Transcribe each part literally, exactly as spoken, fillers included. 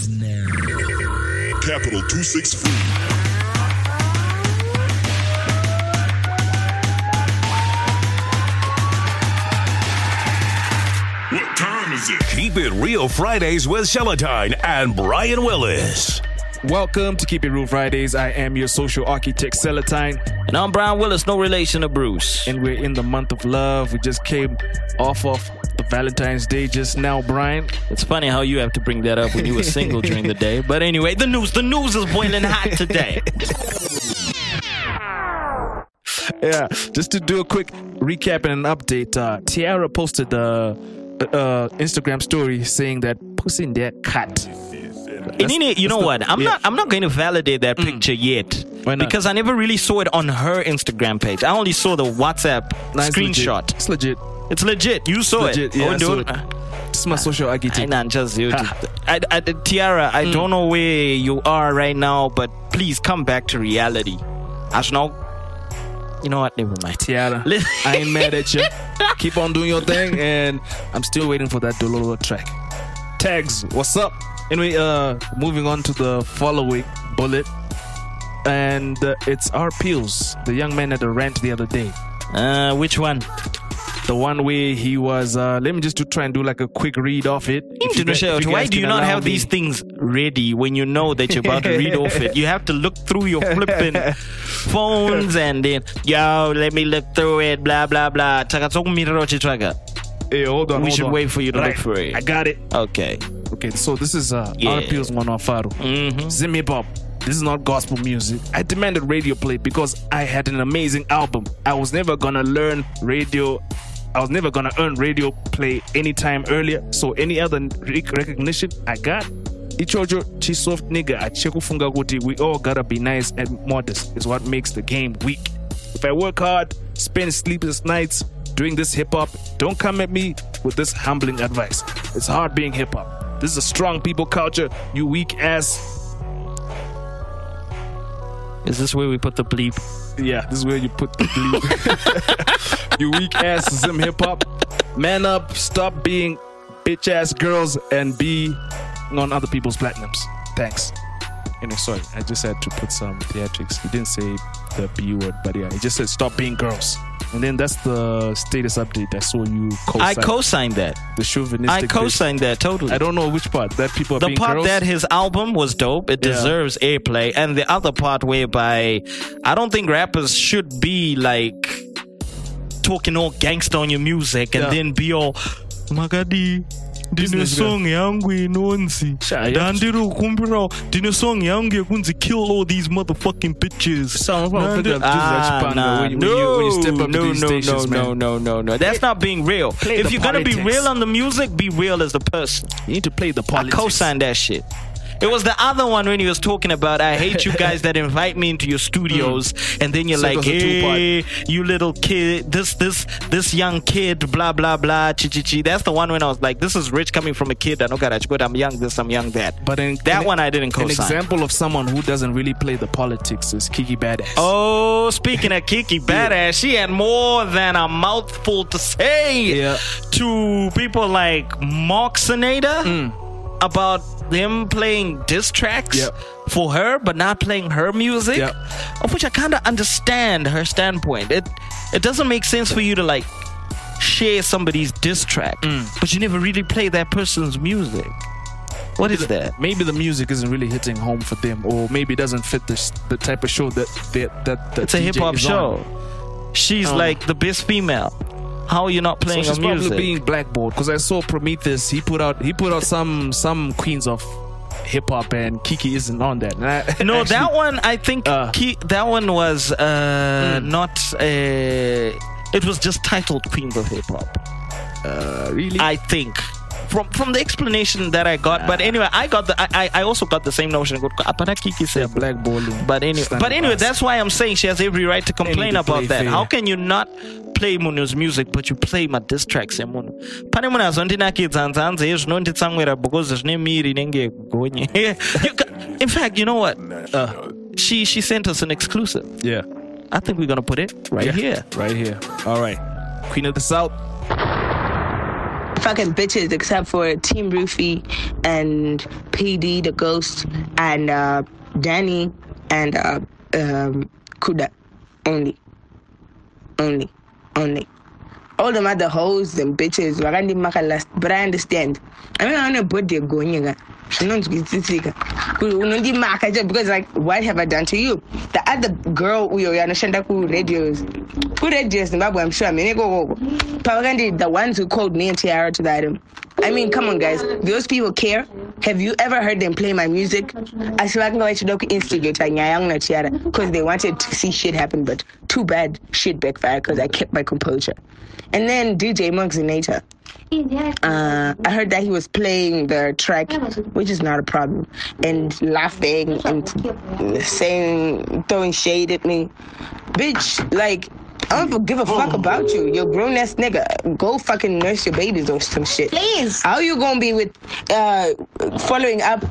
begins now. Capital two sixty-three. Keep It Real Fridays with Celatine and Brian Willis. Welcome to Keep It Real Fridays. I am your social architect, Celatine. And I'm Brian Willis, no relation to Bruce. And we're in the month of love. We just came off of the Valentine's Day just now, Brian. It's funny how you have to bring that up when you were single during the day. But anyway, the news, the news is boiling hot today. Yeah, just to do a quick recap and an update. Uh, Tiara posted the... Uh, Uh, Instagram story saying that puss in their cat. And in it, you know what? I'm yeah. not. I'm not going to validate that picture mm. yet. Why not? Because I never really saw it on her Instagram page. I only saw the WhatsApp no, it's screenshot. Legit. It's legit. It's legit. You saw legit. it. Yeah, oh, I saw it. Uh, It's my social architect. I, I, just, you, just, I, I, Tiara, I mm. don't know where you are right now, but please come back to reality. I should know. You know what? Never mind. Tiara, I ain't mad at you. Keep on doing your thing, and I'm still waiting for that Dololo track. Tags, what's up? Anyway, uh, moving on to the following bullet, and uh, it's our Peels, the young man at the rant the other day. Uh, which one? The one where he was. Uh, let me just do, try and do like a quick read off it. You guys, why do you not have me. these things ready when you know that you're about to read off it? You have to look through your flipping phones and then, yo, let me look through it, blah, blah, blah. Hey, hold on, We hold should on. wait for you to right. look for it. I got it. Okay. Okay, so this is uh, yeah. R P's Mwanafaru. Mm-hmm. Zimmy Bob. This is not gospel music. I demanded radio play because I had an amazing album. I was never gonna learn radio. I was never gonna earn radio play anytime earlier, so any other rec- recognition I got. Ichojo chisoft nigga achekufunga kuti. We all gotta be nice and modest. It's what makes the game weak. If I work hard, spend sleepless nights doing this hip hop, don't come at me with this humbling advice. It's hard being hip hop. This is a strong people culture. You weak ass. Is this where we put the bleep? Yeah, this is where you put the bleep. You weak ass Zim hip hop. Man up, stop being bitch ass girls and be on other people's platinums. Thanks. Anyway, sorry, I just had to put some theatrics. He didn't say the B word, but yeah, he just said stop being girls. And then that's the status update. I saw you co-signed. I co-signed that. The chauvinistic. I co-signed that totally. I don't know which part. That people are the being part girls? That his album was dope. It yeah. deserves airplay. And the other part whereby I don't think rappers should be like talking all gangster on your music and yeah. then be all Magadi. Dine song yangu inonzi. Dandiro kumbira. Dine song yangu yakunzi kill all these motherfucking bitches. Sound like that. Ah, nah, when you, no, when you, when you step up no, to these no, stations, no, man. no, no, no, no. That's play, not being real. If you're politics. gonna be real on the music, be real as the person. You need to play the politics. I co-signed that shit. It was the other one when he was talking about, I hate you guys that invite me into your studios, mm. and then you're so like, hey, you little kid, this this this young kid, blah blah blah, chi chi chi. That's the one when I was like, this is rich coming from a kid. I know, God, I'm young this, I'm young that. But in, that in, one I didn't co-sign. An example of someone who doesn't really play the politics is Kiki Badass. Oh, speaking of Kiki Badass, yeah. she had more than a mouthful to say yeah. to people like Moxinator mm. about them playing diss tracks yep. for her, but not playing her music, yep. of which I kind of understand her standpoint. It it doesn't make sense for you to like share somebody's diss track, mm. but you never really play that person's music. What maybe is the, that? Maybe the music isn't really hitting home for them, or maybe it doesn't fit the the type of show that that that. that it's D J a hip hop show. On. She's um, like the best female. How are you not playing so she's music? She's probably being blackballed because I saw Prometheus. He put out he put out some some queens of hip hop, and Kiki isn't on that. I, no, actually, that one I think uh, Ki, that one was uh, mm. not. Uh, it was just titled Queens of Hip Hop. Uh, really, I think from from the explanation that I got. Uh, but anyway, I got the I I also got the same notion. But Kiki said blackballing. But anyway, but anyway, that's why I'm saying she has every right to complain to about that. Fair. How can you not play Munu's music, but you play my diss tracks and Munu? Panemuna Zondina kids and Zanzi is known to somewhere because there's no Miri Nenge Gonye. In fact, you know what? Uh, she she sent us an exclusive. Yeah. I think we're going to put it right yeah. here. Right here. All right. Queen of the South. fucking bitches except for Team Rufy and P D the Ghost and uh, Danny and uh, um, Kuda. Only. Only. Only. All them other hoes and bitches, but I understand. I mean, I don't know what they're going on. Because, like, what have I done to you? The other girl, we are understanding who radios. Who radios Zimbabwe, I'm sure. I mean, the ones who called me and Tiara to the item. I mean, come on, guys. Those people care. Have you ever heard them play my music? I feel like I'm going to instigate Tiara because they wanted to see shit happen, but too bad shit backfired because I kept my composure. And then D J Muxinator. Uh, I heard that he was playing the track, which is not a problem, and laughing and saying, throwing shade at me. Bitch, like, I don't give a fuck about you. You're a grown-ass nigga. Go fucking nurse your babies or some shit. Please. How you gonna be with uh, following up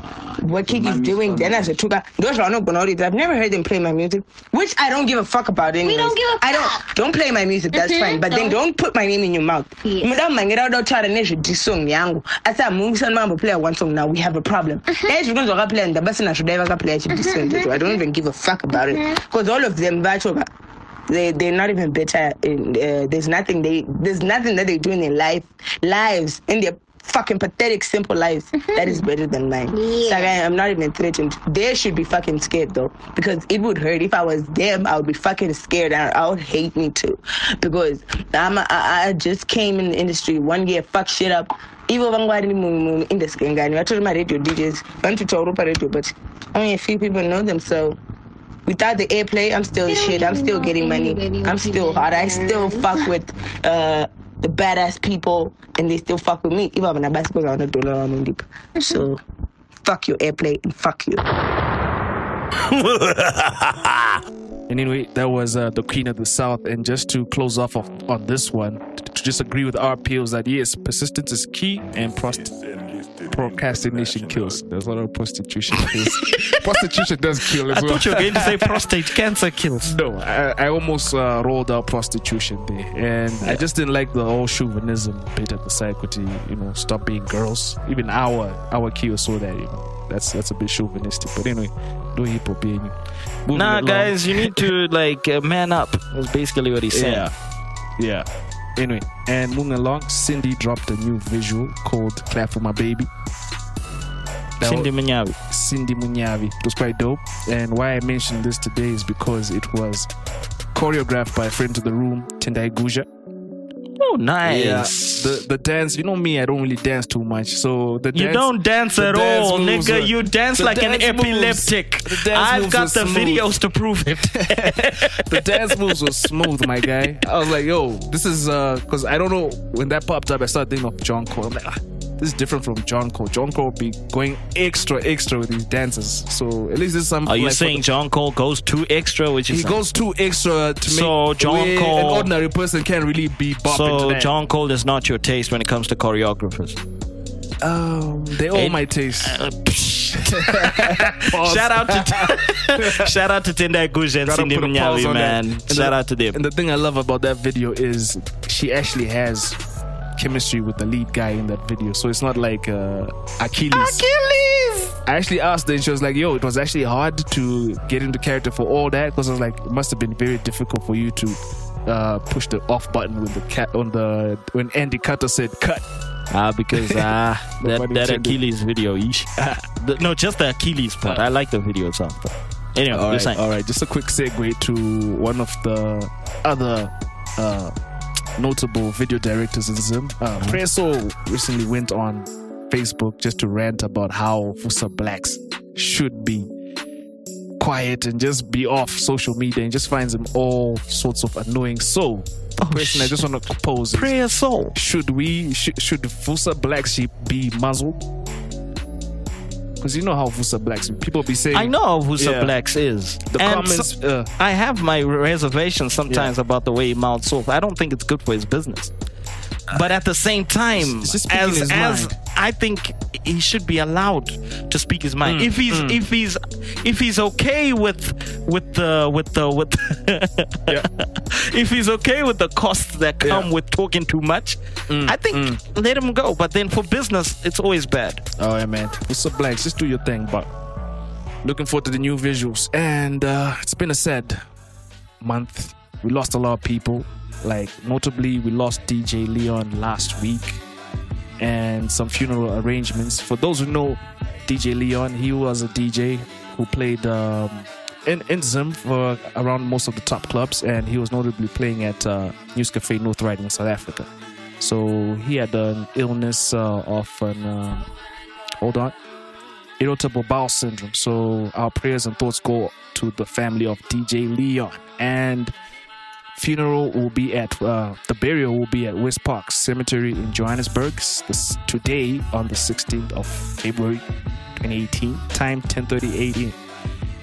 what Kiki's doing? Then as a tuga, those are no bonoritas. I've never heard them play my music, which I don't give a fuck about anyways. We don't give a fuck. I don't. Don't play my music. That's mm-hmm. fine. But don't. Then don't put my name in your mouth. Madam, I get out of charge and they should do song yango. I said, "Mumson, mama, play one song now. We have a problem." They should go play and the person I should ever play should do song. I don't even give a fuck about it because all of them virtual. They, they're not even better. In, uh, there's nothing they there's nothing that they do in their life, lives, in their fucking pathetic, simple lives mm-hmm. that is better than mine. Yeah. Like, I, I'm not even threatened. They should be fucking scared, though, because it would hurt. If I was them, I would be fucking scared. I, I would hate me, too, because I'm a, I, I just came in the industry one year, fuck shit up. Even when I was in the skin, I told my radio D Js, I went to Europa Radio, but only a few people know them, so... Without the airplay, I'm still shit. I'm still getting money. I'm still hard. I still fuck with uh, the badass people, and they still fuck with me. Even when I bicycle, I don't know I'm in deep. So, fuck your airplay and fuck you. And anyway, that was uh, the Queen of the South. And just to close off of, on this one, to just agree with our appeals that yes, persistence is key, and prostitution. Procrastination kills. There's a lot of prostitution kills. Prostitution does kill as I well. I thought you were going to say prostate cancer kills. No, I, I almost uh, rolled out prostitution there. And yeah. I just didn't like the whole chauvinism bit at the psychology, you know, stop being girls. Even our our Q saw that, you know. That's that's a bit chauvinistic. But anyway, do hip hop being. Nah, guys, you need to, like, uh, man up. That's basically what he said. Yeah. Yeah. Anyway, and moving along, Cindy dropped a new visual called Clap For My Baby. That Cindy Munyavi. Cindy Munyavi. It was quite dope. And why I mentioned this today is because it was choreographed by a friend to the room, Tendai Guja. Oh, nice. Yeah. The the dance, you know me, I don't really dance too much. So the dance, you don't dance at dance all, nigga. Are, you dance like dance an epileptic. Moves, I've got the smooth. Videos to prove it. The dance moves were smooth, my guy. I was like, yo, this is uh, because I don't know when that popped up, I started thinking of John Cole. I'm like, ah, this is different from John Cole. John Cole be going extra, extra with these dances. So at least there's some. Are you like, saying the, John Cole goes too extra? Which is he goes too extra to so make John way Cole, an ordinary person can't really be bopping so to that. John Cole is not your taste when it comes to choreographers. Um, they all it, my taste. Uh, shout out to shout out to Tendai Guja and Cindy Munyavi, man. Shout the, out to them. And the thing I love about that video is she actually has chemistry with the lead guy in that video, so it's not like uh, Achilles. Achilles. I actually asked her, and she was like, "Yo, it was actually hard to get into character for all that," because I was like, "It must have been very difficult for you to uh, push the off button with the cat on the when Andy Carter said cut." Ah, uh, because uh, that, that Achilles video, ish. No, just the Achilles part. I like the video itself. But anyway, all right, all right. Just a quick segue to one of the other. Uh, notable video directors in Zim. Uh, Preso recently went on Facebook just to rant about how Vusa Blacks should be quiet and just be off social media, and just finds them all sorts of annoying. So the oh, question shit. I just want to pose is, Preso, should we sh- should Vusa Blacks be muzzled? Because you know how Vusa Blacks, people be saying... I know how Vusa yeah. Blacks is. The and comments... So, uh, I have my reservations sometimes yeah. about the way he mouths off. I don't think it's good for his business. But at the same time, uh, as, as I think he should be allowed to speak his mind. Mm, if he's mm. if he's if he's okay with with the with the with yeah. if he's okay with the costs that come yeah. with talking too much, mm, I think mm. let him go. But then for business, it's always bad. Oh yeah, man. Vusa Blacks, just do your thing, but looking forward to the new visuals. And uh, it's been a sad month. We lost a lot of people. Like notably, we lost D J Leon last week. And some funeral arrangements. For those who know D J Leon, he was a D J who played um, in Inzim for around most of the top clubs, and he was notably playing at uh, News Cafe North Riding in South Africa. So he had an illness uh, of an uh, hold on irritable bowel syndrome. So our prayers and thoughts go to the family of D J Leon. And funeral will be at uh, the burial will be at West Park Cemetery in Johannesburg this, today on the sixteenth of February twenty eighteen, time ten thirty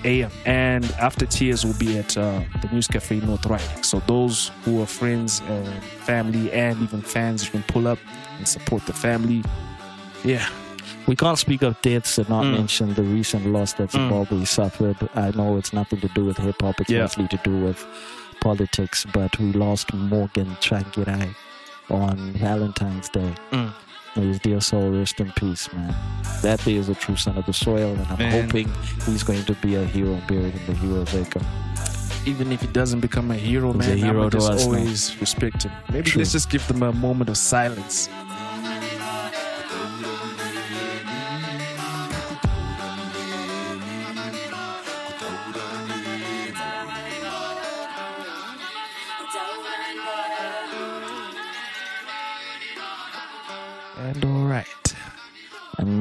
a.m. and after tears will be at uh, the News Cafe North Riding. So those who are friends and family and even fans, you can pull up and support the family. Yeah. We can't speak of deaths and not mm. mention the recent loss that Zimbabwe mm. suffered. I know it's nothing to do with hip-hop. It's yeah. mostly to do with politics, but we lost Morgan Tsvangirai on Valentine's Day. Mm. His dear soul, rest in peace, man. That is a true son of the soil, and I'm man. hoping he's going to be a hero buried in the Hero's Acre. Even if he doesn't become a hero, he's man, a hero I would to just us, always man. respect him. Maybe true. Let's just give them a moment of silence.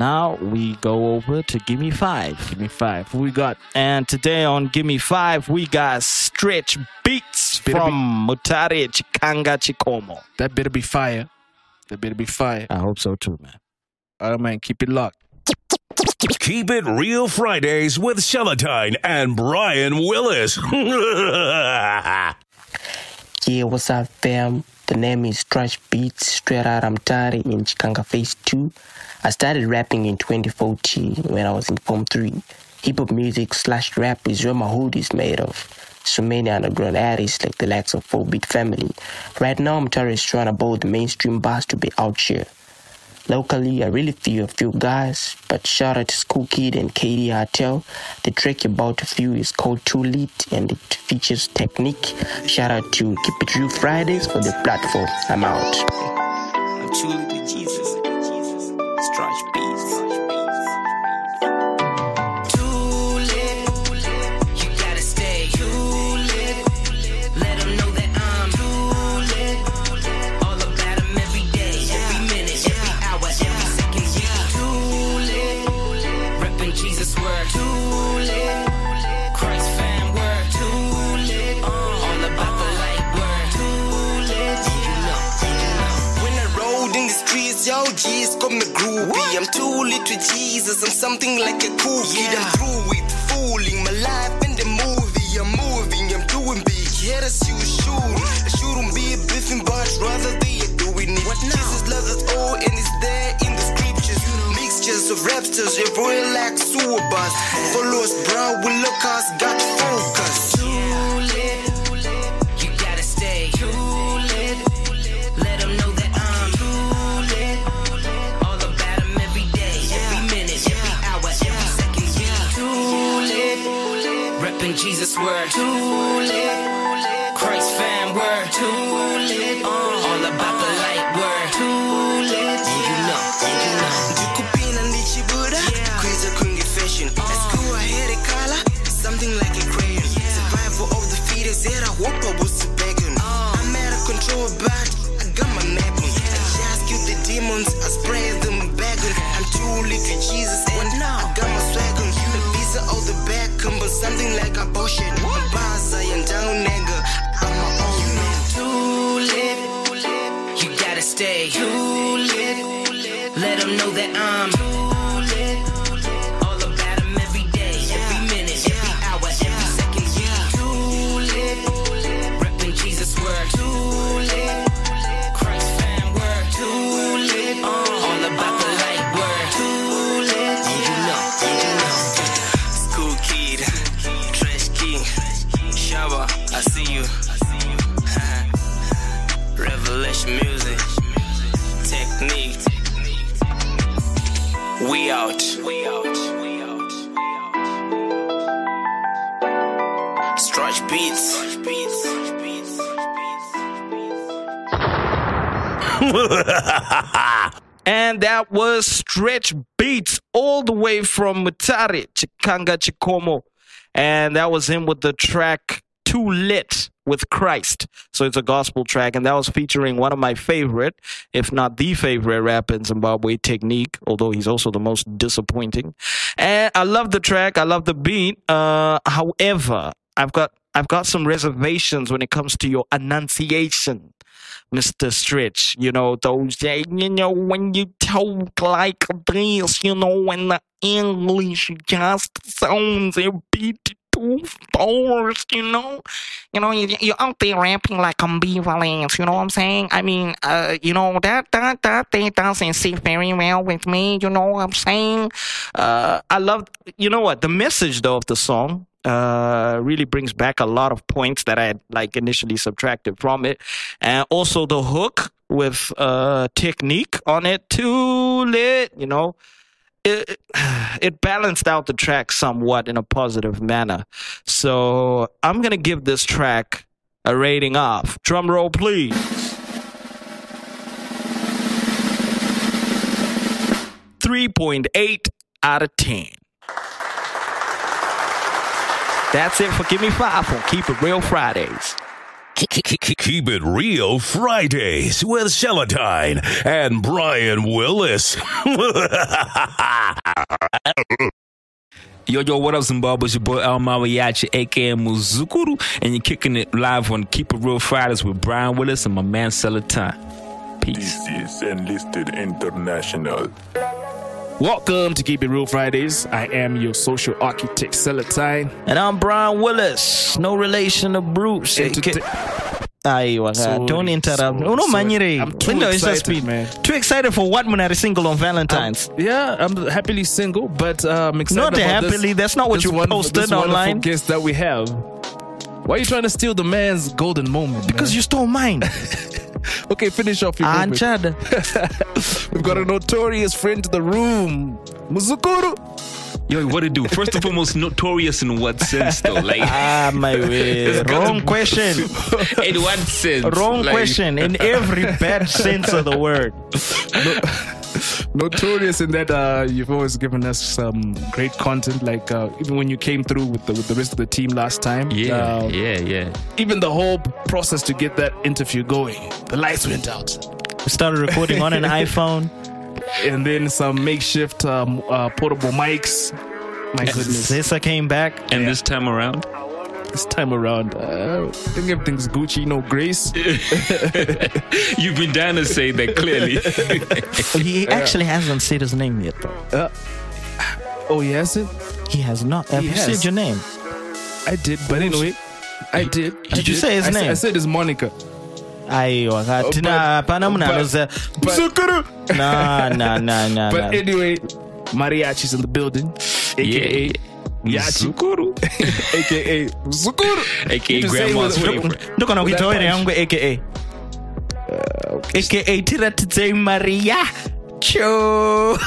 Now we go over to Gimme Five. Gimme Five. Who we got? And today on Gimme Five, we got Stretch Beats better from be- Mutare, Chikanga, Chikomo. That better be fire. That better be fire. I hope so too, man. All right, man. Keep it locked. Keep it real Fridays with Celatine and Brian Willis. Yeah, what's up, fam? The name is Stretch Beats, straight out of Mutare in Chikanga Phase two. I started rapping in twenty fourteen when I was in Form three. Hip-hop music slash rap is where my hood is made of. So many underground artists like the likes of four-Beat Family. Right now, Mutare is trying to bowl the mainstream bars to be out here. Locally, I really feel a few guys, but shout out to School Kid and K D Hotel. The track you're about to feel is called Too Lit and it features Technique. Shout out to Keep It Real Fridays for the platform. I'm out. I'm too lit with Jesus. Stretch Beats. Yo, G's come the groovy. I'm too lit with Jesus. I'm something like a cookie. Yeah. I'm through with fooling. My life in the movie. I'm moving. I'm doing big. Yeah, that's you shooting. I shouldn't be biffing, but rather they are doing it. What now? Jesus loves us all, and it's there in the scriptures. Mixtures of raptors, everywhere like sewer bus. Follow us, bro. We look us, got focus. Jesus word, too lit. Christ fam word, too lit. Uh, all about the light word, too lit. And you know, and you know. You could be in a niche Buddha, crazy couldn't get fashion. At school I had a color, something like a crayon. Survival of the fetus, that I hope I was a begging. I'm out of control, but I got my map on. I just kill the demons, I spray them back on. I'm too lit for Jesus, and now I got my swag on. All the back come but something like a bullshit. I'm boss, I am down, nigga. I'm my own man. Too lit, you gotta stay. Too lit, let them know that I'm too lit. All about them every day, every minute, every hour, every second. Yeah. Too lit, repping Jesus' word. Too lit, Christ fan word. Too lit, all about the light. Beats. And that was Stretch Beats all the way from Mutare, Chikanga, Chikomo. And that was him with the track Too Lit with Christ. So it's a gospel track, and that was featuring one of my favorite, if not the favorite rapper in Zimbabwe, Technique, although he's also the most disappointing. And I love the track, I love the beat. Uh, however, I've got I've got some reservations when it comes to your enunciation, Mister Stretch. You know, those, you know, when you talk like this, you know, and the English just sounds a bit too forced, you know? You know, you, you're out there rapping like ambivalence, you know what I'm saying? I mean, uh, you know, that, that, that thing doesn't sit very well with me, you know what I'm saying? Uh, I love, you know what, the message, though, of the song, Uh, really brings back a lot of points that I had like initially subtracted from it. And also the hook with uh, Technique on it, Too Lit, you know, it, it balanced out the track somewhat in a positive manner. So I'm going to give this track a rating of, drum roll please, three point eight out of ten. That's it for Give Me Five on Keep It Real Fridays. Keep It Real Fridays with Celatine and Brian Willis. Yo, yo, what up, Zimbabwe? It's your boy El Mariachi, a k a. Muzukuru, and you're kicking it live on Keep It Real Fridays with Brian Willis and my man Celatine. Peace. This is Enlisted International. Welcome to Keep It Real Fridays. I am your social architect, Celatine. And I'm Brian Willis. No relation to Bruce. Ay, what's up? Don't interrupt. So, oh, no, so manire. I'm too no, excited, man. Too excited for what? When I'm single on Valentine's. I'm, yeah, I'm happily single, but uh, I'm excited. Not about happily. This, that's not what you posted this online. Guest that we have. Why are you trying to steal the man's golden moment? Because man, you stole mine. Okay, finish off your movie. We've got a notorious friend to the room, Muzukuru. Yo, what to do? First and foremost, notorious in what sense, though? Like, ah, my way. Wrong question. In what sense? Wrong like, question. In every bad sense of the word. No, notorious in that uh, you've always given us some great content. Like uh, even when you came through with the, with the rest of the team last time. Yeah, uh, yeah, yeah. Even the whole process to get that interview going. The lights went out. We started recording on an iPhone. And then some makeshift um, uh, portable mics. My and goodness. Zessa came back. And yeah. this time around? This time around, uh, I think everything's Gucci, no grace. You've been down to say that clearly. He actually hasn't said his name yet, though. Uh, oh, he hasn't? He has not. Have he you has. said your name? I did, but anyway, I did. Did I you did. say his I name? Said, I said his moniker. Aiyo, hatina pana munanoza. Muzukuru. Nah, nah, nah, nah. But nah. Anyway, Mariachi's in the building, aka Muzukuru, aka Muzukuru, aka Grandma's favorite. Ndokana kuitoa ile yangu aka. Aka Tiratidzei Maria. Cho.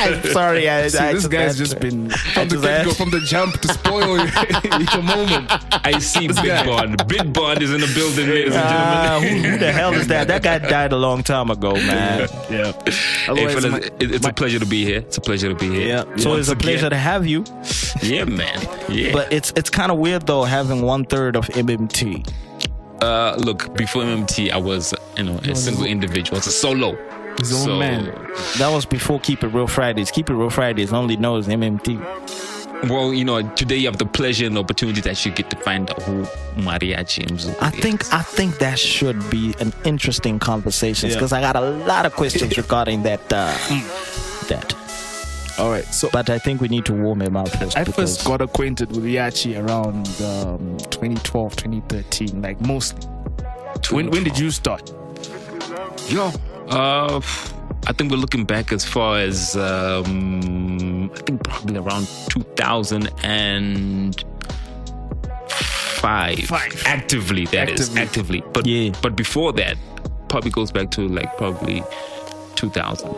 I'm sorry, I, See, I this guy's just been from the, get-go, from the jump to spoil your moment. I see Big Bond. Big Bond is in the building, ladies uh, and gentlemen. Who, who the hell is that? That guy died a long time ago, man. Yeah. yeah. Hey, fellas, my, it's my, a pleasure to be here. It's a pleasure to be here. Yeah. So Once it's a again. pleasure to have you. Yeah, man. Yeah. But it's it's kind of weird though having one third of M M T. Uh, look, before M M T, I was you know a single individual. It's a solo. His own so, man. That was before Keep It Real Fridays. Keep It Real Fridays only knows M M T. Well, you know, today you have the pleasure and opportunity that you get to find out who Mariachi is. I think I think that should be an interesting conversation because yeah. I got a lot of questions regarding that. Uh, that. All right, so but I think we need to warm him up first. I first got acquainted with Mariachi around um, twenty twelve, twenty thirteen, like mostly. When when did you start? Yo. Uh, I think we're looking back as far as um, I think probably around two thousand five. Five. Actively, that actively. is actively. But yeah. but before that, probably goes back to like probably two thousand.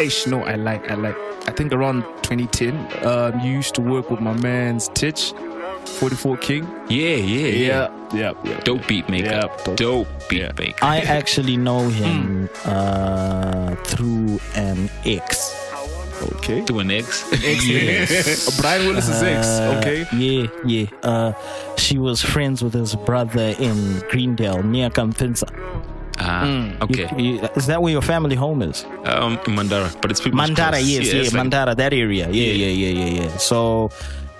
Ish, no, I like I like. I think around twenty ten. Um, you used to work with my man's Titch. forty-four King. Yeah, yeah, yeah. Yeah, yeah, yeah. Dope beat maker. Yeah, dope. dope beat yeah. maker. I actually know him mm. uh, through an ex. Okay. Through an ex? An ex, yes. Brian Willis is ex, uh, okay. Yeah, yeah. Uh, she was friends with his brother in Greendale, near Kamfinsa. Ah, mm. okay. You, you, is that where your family home is? Um, Mandara, but it's people. Mandara, yes, yeah, yeah, like, Mandara, that area. Yeah, yeah, yeah, yeah, yeah. yeah. So,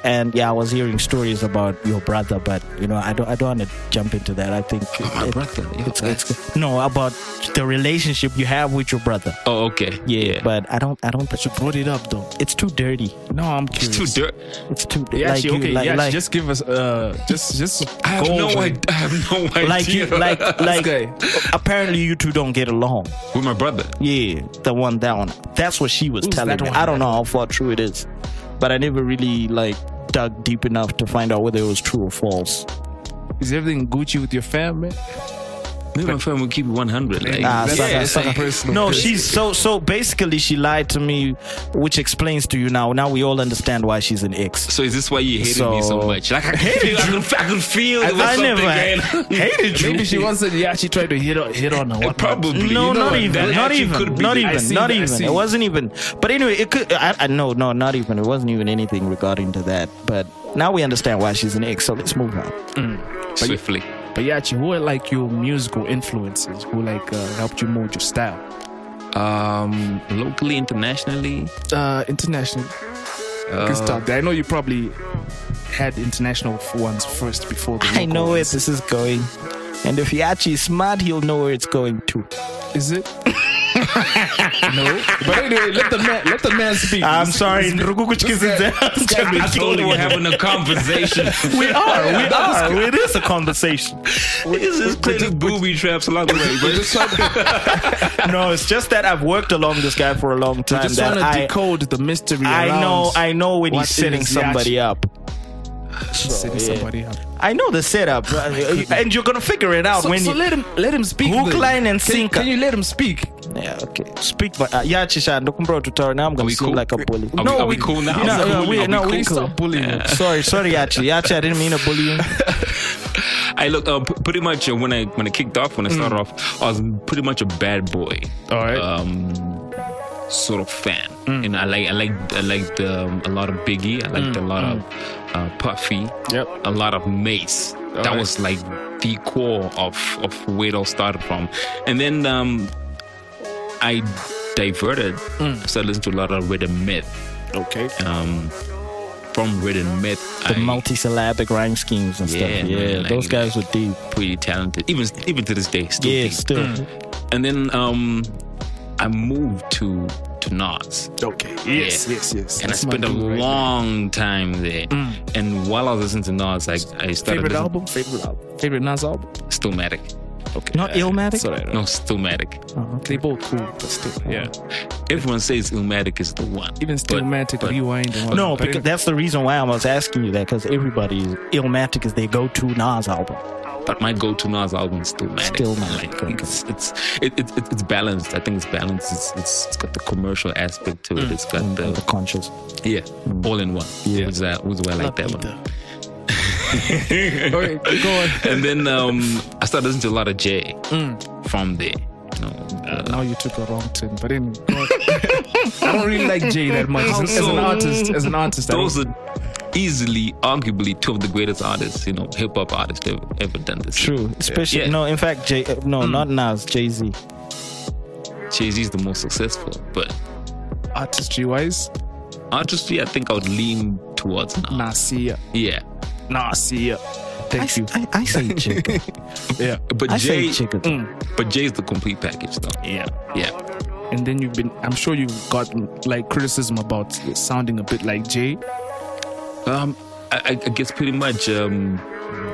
and yeah, I was hearing stories about your brother, but you know, I don't, I don't want to jump into that. I think oh, my it, brother. Yo, it's, it's, no, about the relationship you have with your brother. Oh, okay. Yeah, yeah. But I don't, I don't. But you brought it up though. It's too dirty. No, I'm curious. It's too dirty. It's too dirty. Yeah, like okay. You, like, yeah, like, just give us. Uh, just, just. I have go no idea. I have no idea. Like, you, like, like. Okay. Apparently, you two don't get along. With my brother. Yeah, the one down. That's what she was Who's telling me. I don't know how far true it is, but I never really like dug deep enough to find out whether it was true or false. Is everything Gucci with your family? Me and my family will keep it one hundred. Like, nah, that's yeah, that's like, personal. No, she's so so basically she lied to me, which explains to you now. Now we all understand why she's an ex. So is this why you hated so, me so much? Like I hated you. I could feel it. I never hated you. Maybe she wants to. Yeah, she tried to hit on hit on her. Probably. No, you know, not even. Not even. Not even. Not even. It wasn't even. But anyway, it could. I, I no no not even. It wasn't even anything regarding to that. But now we understand why she's an ex. So let's move on mm. swiftly. But yeah, who are like your musical influences? Who like uh, helped you mold your style? Um, locally, internationally. Uh, internationally. Uh, Good stuff. I know you probably had international ones first before the. I know where this is going, and if Yachi is smart, he'll know where it's going to. Is it? No. But anyway, let the man, let the man speak. I'm let's, sorry. I told you we're having a conversation. We are. We are. It is a conversation. This is clearly booby traps along the way. No, it's just that I've worked along this guy for a long time. I just want to decode the mystery. I know. I know when he's setting somebody up. So, yeah. I know the setup, and you're gonna figure it out so, when. So you, let him let him speak. Hook, line, and sinker. Can you let him speak? Yeah, okay. Speak, but uh, yeah, Chisha, I'm gonna tutorial now. I'm gonna seem like a bully. Are no, we, are we cool now? No, no, we, no, we cool. Stop bullying. Yeah. Sorry, sorry, Yachi. Yachi, I didn't mean to bully you. I look uh, pretty much uh, when I when I kicked off when I started mm. off, I was pretty much a bad boy. All right. Um, sort of fan mm. and I like I like I liked um, a lot of Biggie. I liked mm. a lot mm. of uh, Puffy. Yep. A lot of Mace. All that right. was like the core of, of where it all started from. And then um, I diverted mm. so I listened to a lot of Rhythm Myth. Okay. Um, from Rhythm Myth the I, multi-syllabic rhyme schemes and yeah, stuff. Yeah, man, like, those guys were deep. Pretty talented. Even even to this day. Still yeah deep. Still mm. And then um I moved to to Nas. Okay. Yes, yeah. yes, yes. And that's I spent a long right time there. Mm. And while I was listening to Nas, I, I started. Favorite album? Favorite album? Favorite Nas album? Stillmatic. Okay. Not uh, Illmatic? Sorry, no, Stillmatic. Oh, okay. They both cool, but still. Yeah. Everyone says Illmatic is the one. Even Stillmatic, but, but, Rewind. The one. No, because that's the reason why I was asking you that, because everybody, Illmatic is their go-to Nas album. But my go-to Nas album is Stillmatic. Stillmatic. Like, okay. It's it's it, it, it's balanced. I think it's balanced. It's it's, it's got the commercial aspect to it. Mm. It's got mm. the, the conscious. Yeah, mm. all in one. Yeah, was that was why I like that either. One. Okay, go on. And then um, I started listening to a lot of Jay mm. from there. No, uh, now you took a wrong turn, but in I don't really like Jay that much as, so, as an artist. As an artist, those I mean, are. Easily, arguably, two of the greatest artists, you know, hip hop artists they've ever done this. True, especially yeah. no. In fact, Jay, no, mm. not Nas, Jay Z. Jay Z is the most successful, but artistry-wise, artistry, I think I would lean towards Nas. Nasia, yeah, Nasia. Thank I, you. I, I say chicken. Yeah, but I Jay, say chicken. Mm. But Jay's the complete package, though. Yeah, yeah. And then you've been, I'm sure you've got like criticism about sounding a bit like Jay. Um, I, I guess pretty much um,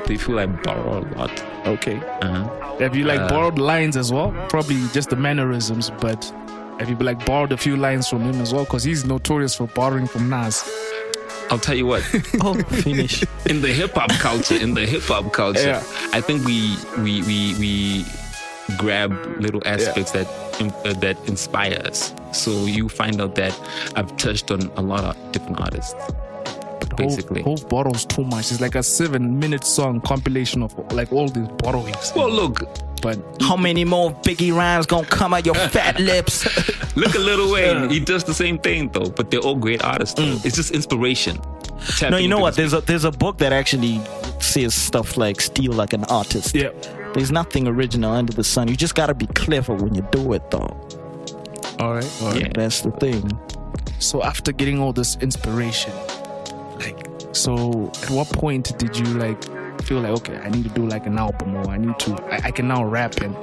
they feel I borrow a lot. Okay. Uh-huh. Have you like uh, borrowed lines as well? Probably just the mannerisms, but have you like borrowed a few lines from him as well? Because he's notorious for borrowing from Nas. I'll tell you what. Oh, finish. In the hip hop culture, in the hip hop culture, yeah. I think we we we we grab little aspects yeah. that in, uh, that inspire us. So you find out that I've touched on a lot of different artists. basically. Whole, whole bottles too much. It's like a seven-minute song compilation of like all these borrowings. Well, look. But how many more Biggie rhymes gonna come out your fat lips? Look at Lil Wayne. Yeah. He does the same thing though. But they're all great artists. Mm. It's just inspiration. Tapping no, you know what? There's a there's a book that actually says stuff like "Steal like an artist." Yeah. There's nothing original under the sun. You just gotta be clever when you do it though. All right. All right. Yeah. That's the thing. So after getting all this inspiration, like, so at what point did you like? Feel like, okay, I need to do like an album, or I need to I, I can now rap. And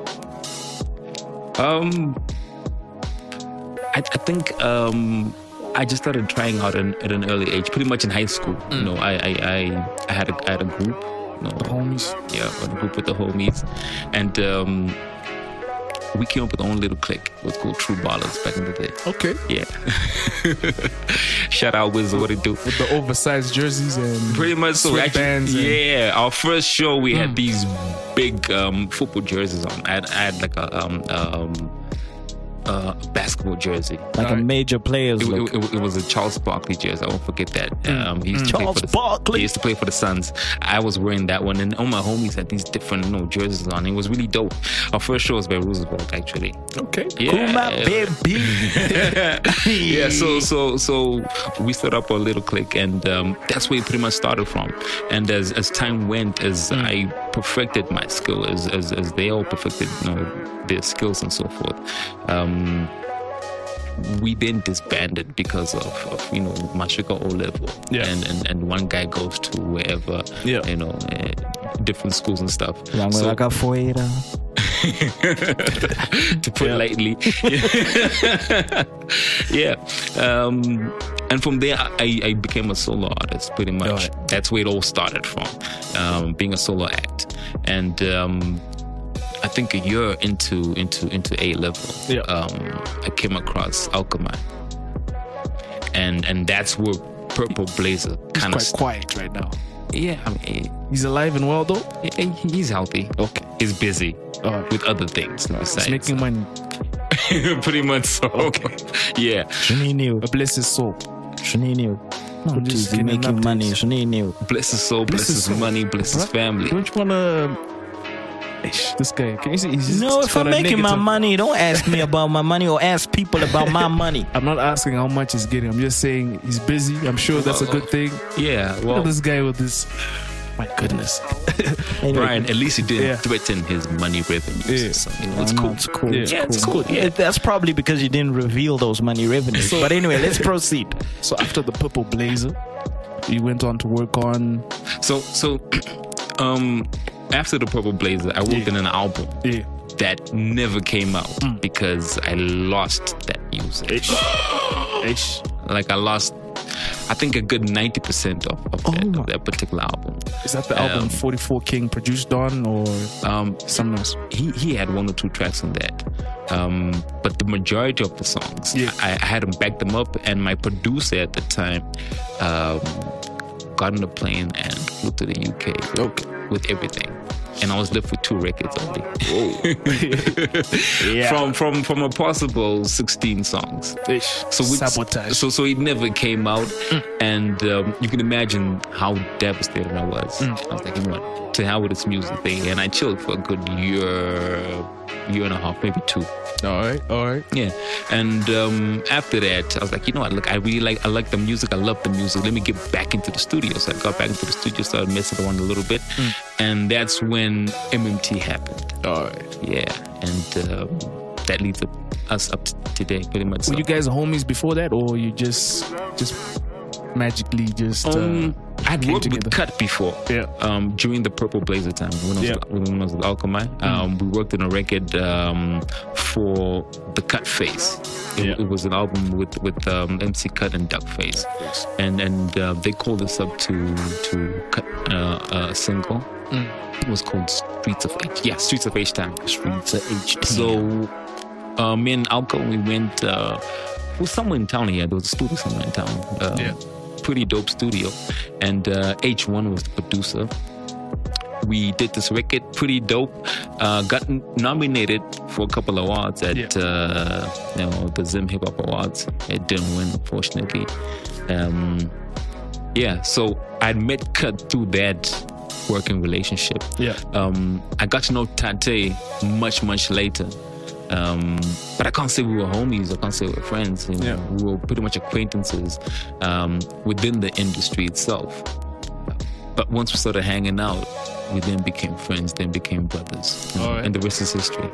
um I, I think um I just started trying out in, at an early age, pretty much in high school. Mm. You know, I I, I, I, had a, I had a group, you know, the homies. Yeah, a group with the homies, and um we came up with our own little clique. It was called True Ballers back in the day. Okay. Yeah. Shout out Wiz, what it do? With the oversized jerseys and pretty much so. Actually, bands and... yeah. Our first show, we mm. had these big um, football jerseys on. I had, I had like a um, um, uh, basketball jersey, like All a right. major player's. It, look. It, it, it was a Charles Barkley jersey. I won't forget that. Mm. Um, he used mm. to Charles play for the, Barkley. He used to play for the Suns. I was wearing that one, and all my homies had these different, you know, jerseys on. It was really dope. Our first show was by Roosevelt, actually. Okay, yeah. Cool, my baby. Yeah, so so so we set up a little clique, and um, that's where it pretty much started from. And as as time went, as mm. I perfected my skill, as as as they all perfected, you know, their skills and so forth. Um, we then disbanded because of, of you know, Mashika O level, yeah. and, and and one guy goes to wherever, yeah. you know, uh, different schools and stuff. Yeah, so, like to put yeah. lightly, yeah. Um, and from there, I, I became a solo artist, pretty much. Right. That's where it all started from, um, being a solo act, and. Um, I think a year into into into A level, yeah. um, I came across Alchemy, and and that's where Purple Blazer kind of quite st- quiet right now. Yeah, I mean, he's alive and well though. He's healthy. Okay, he's busy uh, with other things. You know, he's science. Making money. Pretty much so. Okay, yeah. Bless his soul. No, I'm just making money. Bless his soul. Bless his money. Bless his family. Don't you wanna? This guy, can you see? He's no, if I'm making my money, don't ask me about my money or ask people about my money. I'm not asking how much he's getting. I'm just saying he's busy. I'm sure that's a good thing. Yeah. Well, look at this guy with this. My goodness. Anyway. Brian, at least he didn't yeah. threaten his money revenues. Yeah. Or something. It's cool. It's cool. Yeah, yeah, it's cool. cool. Yeah. That's probably because you didn't reveal those money revenues. So, but anyway, let's proceed. So after the Purple Blazer, you went on to work on. So so, um. After the Purple Blazer, I worked yeah. in an album yeah. that never came out mm. because I lost that music. Ish. Ish. Like I lost, I think, a good ninety percent of, of, oh that, of that particular album. Is that the um, album forty-four King produced on or um, something else? He, he had one or two tracks on that. Um, but the majority of the songs, yeah. I, I had him back them up, and my producer at the time um, got on a plane and flew to the U K. Okay. With everything, and I was left with two records only. Whoa. yeah. From from from a possible sixteen songs. Ish. So sabotage. So so it never came out, mm. and um, you can imagine how devastated I was. Mm. I was like, you know what? To hell with this music thing, and I chilled for a good year, year and a half, maybe two. All right, all right. Yeah, and um, after that, I was like, you know what? Look, I really like I like the music. I love the music. Let me get back into the studio. So I got back into the studio, started messing around a little bit. Mm. And that's when M M T happened. All right. Yeah. And uh, that leads up, us up to today, pretty much. Were so. You guys homies before that, or you just just magically just? Um, uh, I'd worked together. With Cut before. Yeah. Um, during the Purple Blazer time, when I was, yeah. when I was with Alchemy, mm. um, we worked on a record um, for the Cut Face. It, yeah. it was an album with with um, M C Cut and Duck Face, and and uh, they called us up to to cut uh, a single. Mm. It was called Streets of H. Yeah, Streets of H time. Streets of H. So, uh, me and Alco, we went. Uh, well, somewhere in town here. There was a studio somewhere in town. Uh, yeah. Pretty dope studio. And uh, H one was the producer. We did this record, pretty dope. Uh, got n- nominated for a couple of awards at yeah. uh, you know the Zim Hip Hop Awards. It didn't win, unfortunately. Um, Yeah, so I met Cut through that working relationship. Yeah. Um, I got to know Tate much, much later. Um, but I can't say we were homies. I can't say we were friends. You know? Yeah. We were pretty much acquaintances um, within the industry itself. But once we started hanging out, we then became friends, then became brothers. You know? Right. And the rest is history.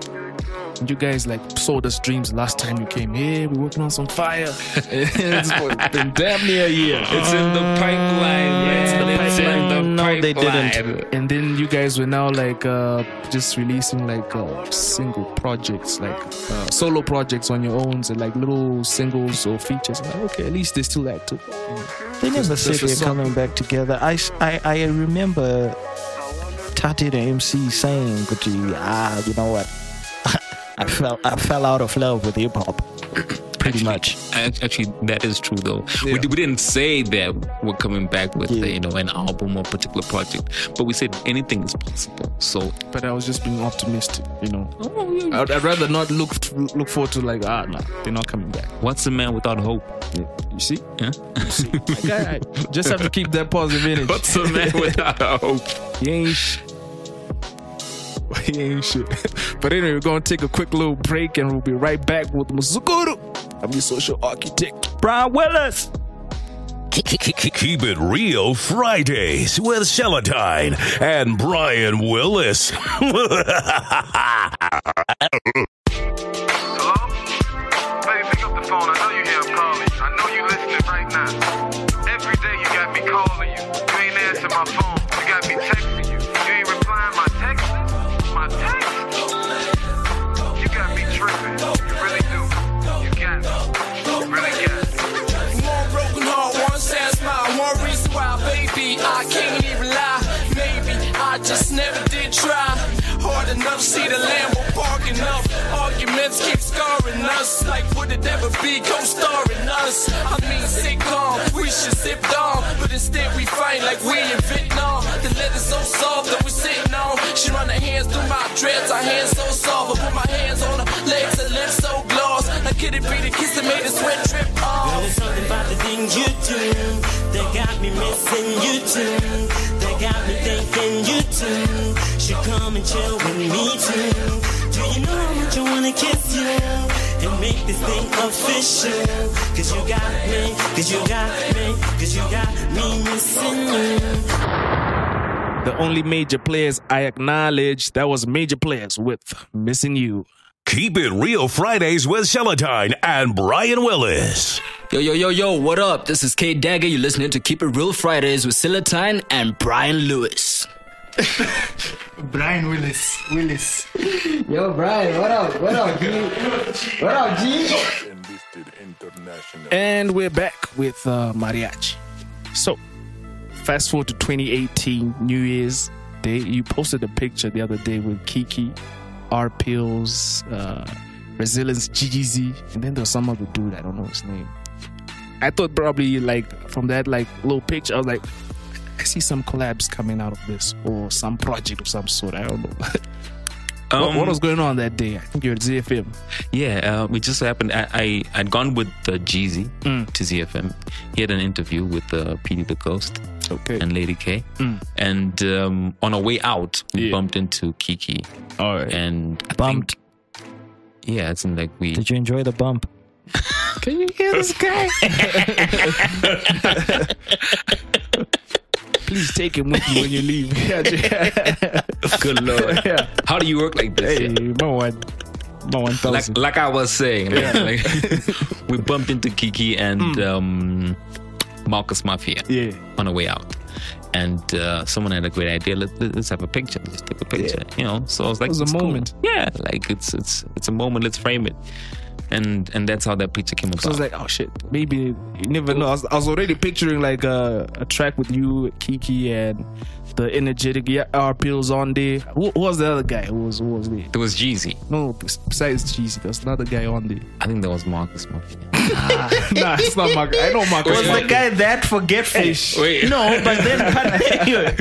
You guys like sold us dreams last time you came here. We're working on some fire. It's been damn near a year. It's in the pipeline. Yeah, it's in the it's pipeline. In the no, pipeline. They didn't. And then you guys were now like uh, just releasing like uh, single projects, like uh, solo projects on your own, and like little singles or features. Like, okay, at least they're still active. They never said they're coming back together. I, I, I remember Tati the M C saying, ah, you know what? I fell I fell out of love with hip hop, pretty actually, much. Actually, that is true though. Yeah. We, we didn't say that we're coming back with yeah. uh, you know an album or a particular project, but we said anything is possible. So, but I was just being optimistic, you know. Oh, yeah. I'd, I'd rather not look look forward to like ah no, nah, they're not coming back. What's a man without hope? Yeah. You see, huh? You see? Like, I, I just have to keep that positive energy. What's a man without hope? You ain't. He ain't shit. But anyway, we're gonna take a quick little break and we'll be right back with Muzukuru. I'm your social architect, Brian Willis. Keep it real Fridays with Celatine and Brian Willis. Hello? Baby, pick up the phone. I know you're here, Polly. I know you're listening right now. Every day you got me calling you. You ain't answering my phone. You got me texting you. You ain't replying my text. My text. You got me tripping. You really do. You got me. You really got me. One broken heart, one sad smile, one reason why, baby, I can't even lie. Maybe I just never did try hard enough. See the land will bark enough. Arguments keep scarring us. Like would it ever be co-starring us? I mean, sitcom, we should sit down, but instead we fight like we in Vietnam. The leather's so soft that we sitting on. She run her hands through my dreads, her hands so soft. I put my hands on her legs, her lips so gloss. Now could it be the kiss that made the sweat drip off? Girl, there's something about the things you do that got me missing you too. That got me thinking you too should come and chill with me too. Do you know how much I wanna kiss you and make this thing official? Cause you got me, cause you got me, cause you got me missing you. The only major players I acknowledge. That was Major Players with Missing You. Keep it real Fridays with Celatine and Brian Willis. Yo, yo, yo, yo, what up? This is K Dagger. You're listening to Keep It Real Fridays with Celatine and Brian Lewis. Brian Willis. Willis. Yo, Brian, what up? What up, G? What up, G? And we're back with uh, Mariachi. So, fast forward to twenty eighteen, New Year's Day. You posted a picture the other day with Kiki, R. Pills, uh, Resilience, Jeezy, and then there was some other dude, I don't know his name. I thought probably like from that like little picture, I was like, I see some collabs coming out of this or some project of some sort. I don't know. Um, what, what was going on that day? I think you were at Z F M. Yeah, um, it just happened. I, I, I'd gone with uh, Jeezy mm. to Z F M. He had an interview with uh, P D the Ghost okay. and Lady K. Mm. And um, on our way out, we yeah. bumped into Kiki. All right. And I bumped. Think, yeah, it's in like we. Did you enjoy the bump? Can you hear this guy? Please take him with you when you leave. Good Lord. Yeah. How do you work like this? Hey, yeah? my one. My one thousand. Like, like I was saying, yeah. like, like, we bumped into Kiki and mm. um, Marcus Mafia yeah. on the way out. And uh, someone had a great idea. Let, let's have a picture. Let's take a picture. Yeah. You know, so I was like, it was it's a cool. moment. Yeah, like it's it's it's a moment. Let's frame it. And and that's how that picture came about. So I was like, oh shit, maybe you never know. I was, I was already picturing like a, a track with you, Kiki, and the energetic R. Pills on there. Who, who was the other guy? Who was who was there? There was Jeezy. No, besides Jeezy, there was another guy on there. I think there was Marcus Mafia. Nah, nah, it's not Marcus. I know Marcus. It was Mafia. The guy that forgetful. Hey, no, but then but anyway,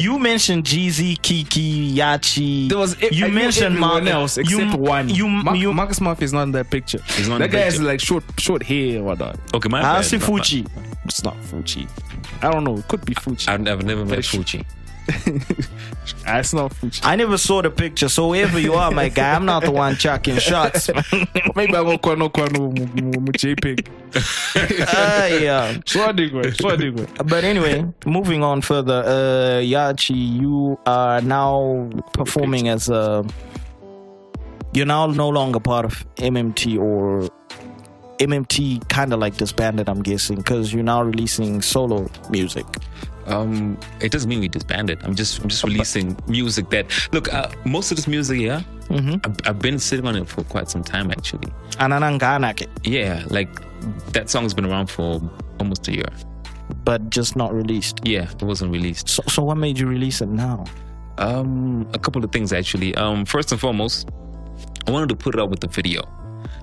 you mentioned Jeezy, Kiki, Yachi. There was it, you I mentioned Marcus. You except you, one. You, Mar- you, Marcus Mafia is not in that picture. He's not that in guy picture. Has like short, short hair or that. Okay, my I see Fucci. It's not Fucci. I don't know. It could be Fucci. I've never, never met Fucci. That's not Fucci. I never saw the picture. So whoever you are, my guy, I'm not the one chucking shots. Maybe I will corner corner JPEG. Ah yeah. But anyway, moving on further. Uh, Yachi, you are now performing as a. You're now no longer part of M M T or. M M T kind of like disbanded, I'm guessing, because you're now releasing solo music. Um, it doesn't mean we disbanded. I'm just I'm just releasing music that look. Uh, most of this music, yeah, mm-hmm. I've, I've been sitting on it for quite some time actually. Anananganake. Yeah, like that song's been around for almost a year, but just not released. Yeah, it wasn't released. So, so what made you release it now? Um, a couple of things actually. Um, first and foremost, I wanted to put it out with the video.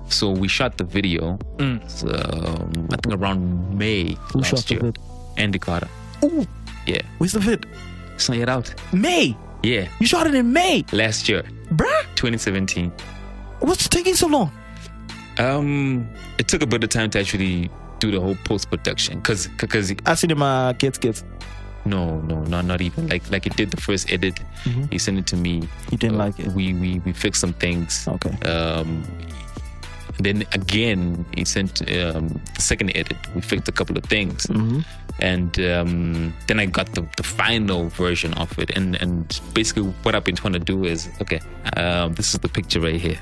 So we shot the video. Mm. So, um, I think around May Who last shot year. The vid? Andy Carter. Ooh, yeah. Where's the vid? It's not yet out. May. Yeah. You shot it in May last year, bruh. twenty seventeen. What's taking so long? Um, it took a bit of time to actually do the whole post production, cause, cause I see them uh, kids, kids. No, no, no, not even. Like, like it did the first edit. Mm-hmm. He sent it to me. He didn't uh, like it. We, we, we fixed some things. Okay. Um. And then again, he sent um, the second edit. We fixed a couple of things, mm-hmm. and um, then I got the, the final version of it. And, and basically, what I've been trying to do is okay. Uh, this is the picture right here.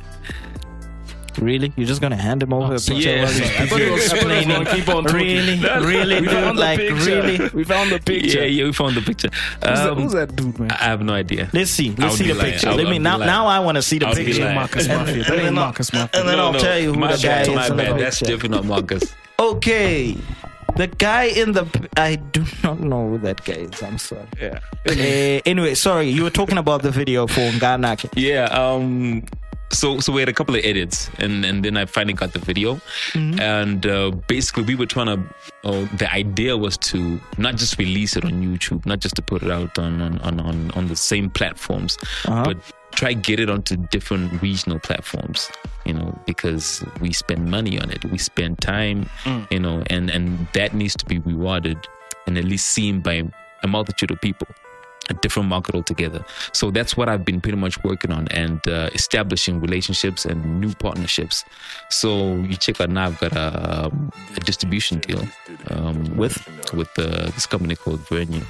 Really? You're just gonna hand him over oh, a picture? Yeah. I thought he was explaining. Keep on really, really, we dude, like really. We found the picture. Yeah, yeah, we found the picture. Um, who's, that, who's that dude, man? I have no idea. Let's see. Let's I'll see the lying. picture. I'll, Let I'll me now. Lying. Now I want to see the I'll picture. Marcus Mafia. That ain't Marcus Mafia. And then I'll tell you who the guy is. My bad. That's definitely not Marcus. Okay. The guy in the... I do not know who that guy is. I'm sorry. Yeah. uh, anyway, sorry. You were talking about the video for Nganake. Yeah. Um... So so we had a couple of edits, and, and then I finally got the video. Mm-hmm. And uh, basically we were trying to, oh, the idea was to not just release it on YouTube, not just to put it out on, on, on, on the same platforms, uh-huh. but try get it onto different regional platforms, you know, because we spend money on it. We spend time, mm. you know, and, and that needs to be rewarded and at least seen by a multitude of people. A different market altogether. So that's what I've been pretty much working on, and uh, establishing relationships and new partnerships. So you check out now, I've got a, a distribution deal um, with with uh, this company called Vernium.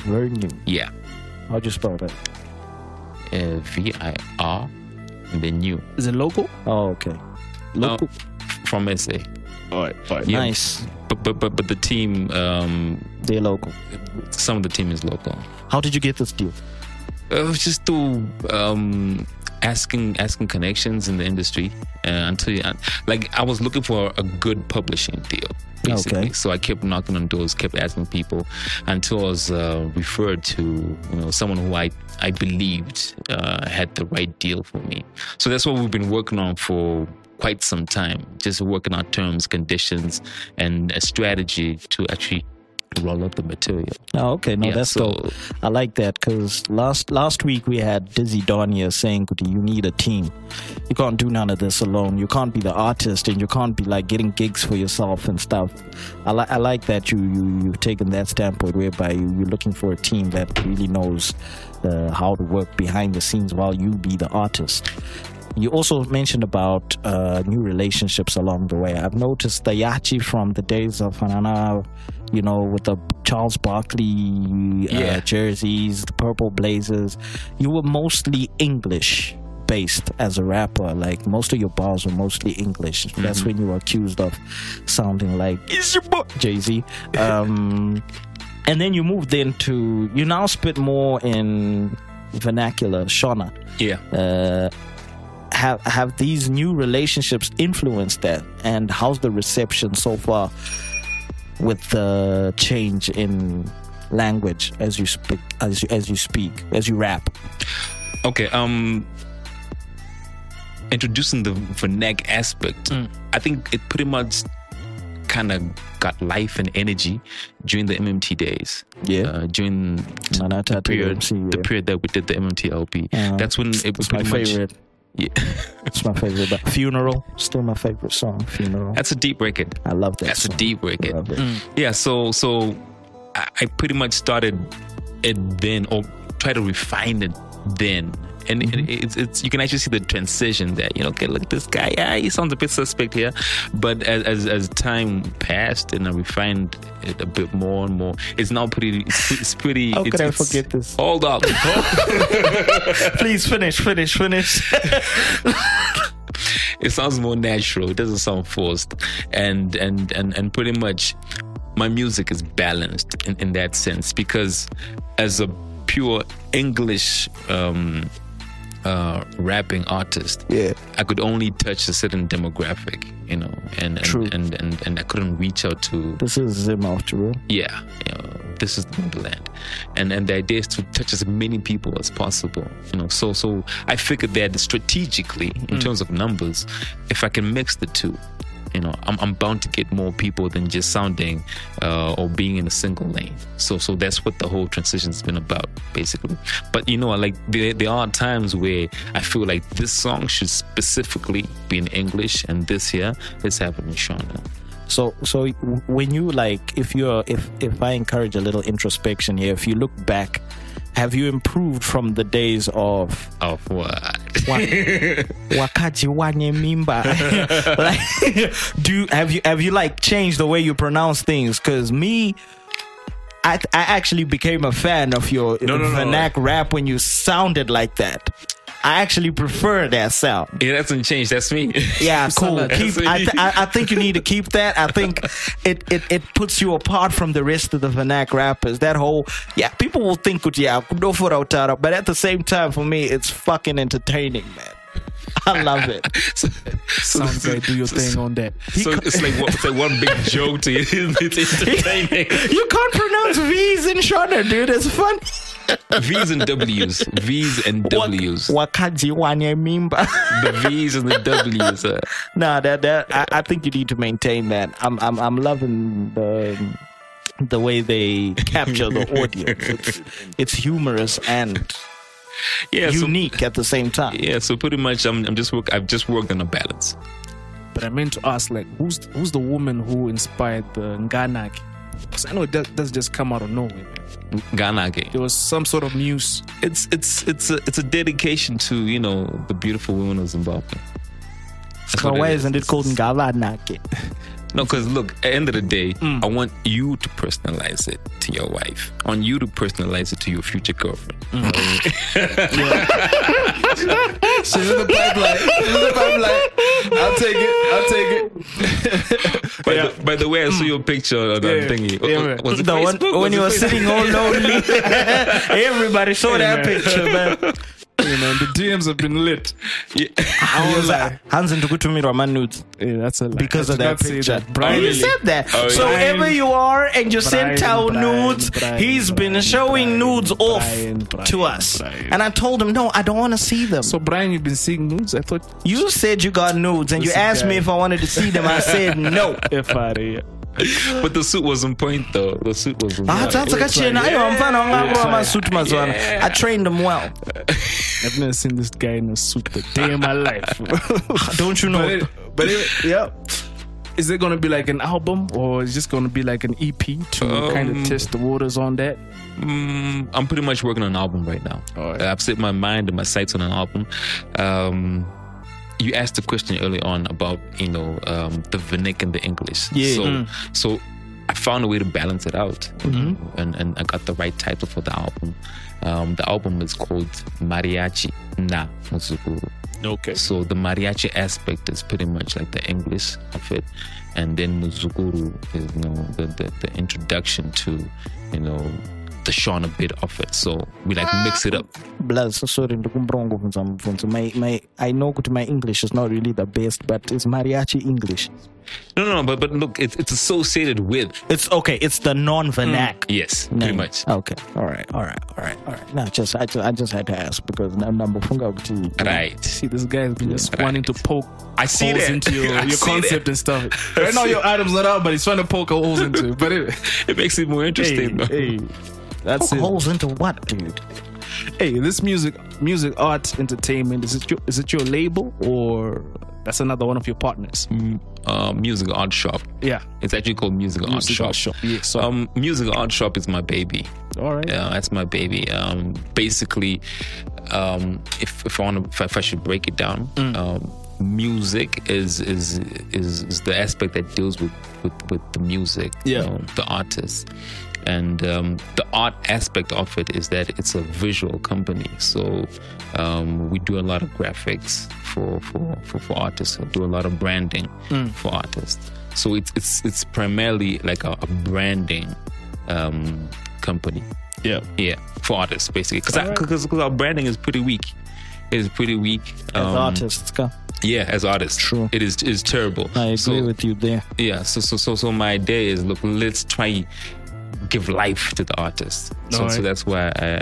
Vernium. Yeah. How'd you spell that? Uh, V I R and then new. Is it local? Oh, okay. Local uh, from S A. All right, all right. Yeah. Nice. But, but but but the team um, they're local. Some of the team is local. How did you get this deal? Uh, just through um, asking asking connections in the industry uh, until you, like I was looking for a good publishing deal basically. Okay. So I kept knocking on doors, kept asking people until I was uh, referred to you know someone who I I believed uh, had the right deal for me. So that's what we've been working on for. Quite some time, just working out terms, conditions, and a strategy to actually roll up the material. Oh, okay, no, yeah, that's so dope. I like that because last last week we had Dizzy Don here saying, "You need a team. You can't do none of this alone. You can't be the artist, and you can't be like getting gigs for yourself and stuff." I like I like that you you you've taken that standpoint whereby you, you're looking for a team that really knows uh, how to work behind the scenes while you be the artist. You also mentioned about uh, new relationships along the way. I've noticed the Yachi from the days of Hanana, you know, with the Charles Barkley yeah. uh, jerseys, the Purple Blazers. You were mostly English based as a rapper. Like most of your bars were mostly English. Mm-hmm. That's when you were accused of sounding like it's your boy Jay-Z. Um, and then you moved into, you now spit more in vernacular, Shona. Yeah. Uh, Have, have these new relationships influenced that? And how's the reception so far with the change in language as you speak, as you, as you speak, as you rap? Okay, um, introducing the vernac aspect, mm. I think it pretty much kind of got life and energy during the M M T days. Yeah. Uh, during the, the, period, M C, yeah. the period that we did the M M T L P. Uh, that's when it was pretty my much... Favorite. Yeah. It's my favorite. But Funeral. Still my favorite song, Funeral. That's a deep record. I love that. That's song. a deep record. Mm. Yeah, so so I, I pretty much started it then, or try to refine it then. And mm-hmm. it, it's, it's you can actually see the transition there. You know, okay, look, this guy, yeah, he sounds a bit suspect here. But as as, as time passed and I refined it a bit more and more, it's now pretty. It's, it's pretty. How it's, could I it's, forget this? Hold up. Please finish, finish, finish. It sounds more natural. It doesn't sound forced. And and and and pretty much, my music is balanced in, in that sense, because as a pure English um, Uh, rapping artist, yeah, I could only touch a certain demographic, you know, and and True. And, and, and I couldn't reach out to. This is Zim after all. Yeah, you know, this is the motherland, and and the idea is to touch as many people as possible, you know. So so I figured that strategically, in mm. terms of numbers, if I can mix the two, you know, I'm, I'm bound to get more people than just sounding uh, or being in a single lane. So, so that's what the whole transition's been about, basically. But you know, like there, there are times where I feel like this song should specifically be in English, and this here, let's have it in Shona. So, so when you like, if you're, if if I encourage a little introspection here, if you look back, have you improved from the days of of what? Wakaji wanye mimba. Do you, have you have you like changed the way you pronounce things? Because me, I I actually became a fan of your no, no, vernac no, no. rap when you sounded like that. I actually prefer that sound. Yeah, that's doesn't change. That's me. Yeah, cool. Keep, I, th- I, I think you need to keep that. I think it, it, it puts you apart from the rest of the vernac rappers. That whole, yeah, people will think, yeah, but at the same time, for me, it's fucking entertaining, man. I love it. So, sounds so, great. Do your so, thing on that. He so it's like, what, it's like one big joke to you. It's entertaining. You can't pronounce V's in Shona, dude. It's funny. V's and W's. V's and W's. Wakaji wanye mimba. The V's and the W's. Uh. No, that that I, I think you need to maintain that. I'm I'm I'm loving the the way they capture the audience. It's, it's humorous and yeah, unique so, at the same time. Yeah, so pretty much I'm I'm just work I've just worked on a balance. But I meant to ask, like, who's who's the woman who inspired the Nganaki? Because I know it does, does just come out of nowhere. Ganake. There was some sort of muse. It's it's it's a it's a dedication to, you know, the beautiful women of Zimbabwe. So why is. isn't it called Ngalanake? No, because look, at the end of the day, mm. I want you to personalize it to your wife. I want you to personalize it to your future girlfriend. Mm. She's in the pipeline. She's in the pipeline. I'll take it. I'll take it. by, yeah. the, by the way, I saw your picture on that yeah. thingy. Yeah, was it the Facebook? One, when was you were sitting all lonely. Everybody saw hey, that man. picture, man. You know, the D Ms have been lit. Yeah. I was like, Hans and Tukutumirwa man nudes. Yeah, that's a lie. Because of that picture. That. Brian, oh, really? You said that. Oh, yeah. So Brian, wherever you are and you sent out nudes, Brian, he's Brian, been showing Brian, nudes off Brian, Brian, to us. Brian. And I told him, no, I don't want to see them. So Brian, you've been seeing nudes? I thought you said you got nudes, and you asked guy. me if I wanted to see them. I said no. But the suit was on point though. The suit was on point. I trained him well. I've never seen this guy in a suit the day of my life. Don't you know? But, it, but it, yeah. Is it going to be like an album, or is it just going to be like an E P to um, kind of test the waters on that? Mm, I'm pretty much working on an album right now. Right. I've set my mind and my sights on an album. Um... You asked the question early on about, you know, um, the vernac and the English. Yeah. So, mm. so I found a way to balance it out, mm-hmm. and, and I got the right title for the album. Um, the album is called Mariachi Na Muzukuru. Okay. So the mariachi aspect is pretty much like the English of it, and then Muzukuru is, you know, the, the, the introduction to, you know, the Shona bit of it, so we like mix it up. Blood, so sorry, my my I know that my English is not really the best, but it's mariachi English. No, no, no, but but look, it's it's associated with. It's okay. It's the non-vernac. Mm. Yes, no. Pretty much. Okay. All right. All right. All right. All right. No, just I just I just had to ask because now number funga. Right. See, this guy's been just right. wanting to poke I see holes that. into your, your concept that. and stuff. Right now, your item's not out, but he's trying to poke holes into it. But it, it makes it more interesting. Hey, though. Hey. That's Poke it. holes into what, dude? Hey, this music, music art, entertainment, is it your, is it your label or that's another one of your partners? Mm, uh, Music Art Shop. Yeah. It's actually called Music, music Art Shop. Art Shop. Yeah, so um, Music Art Shop is my baby. All right. Yeah, uh, that's my baby. Um, basically, um, if if I want, if, if I should break it down, mm. um, music is, is is is the aspect that deals with with, with the music. Yeah. You know, the artist. And um, the art aspect of it is that it's a visual company. So um, we do a lot of graphics for for, for, for artists. We do a lot of branding mm. for artists. So it's it's it's primarily like a, a branding um, company. Yeah, yeah, for artists basically. Because right. our branding is pretty weak. It's pretty weak um, as artists. Go. Yeah, as artists, true. It is is terrible. I agree so, with you there. Yeah. So so so so my idea is look. Let's try. Give life to the artist. So, right. so that's why I,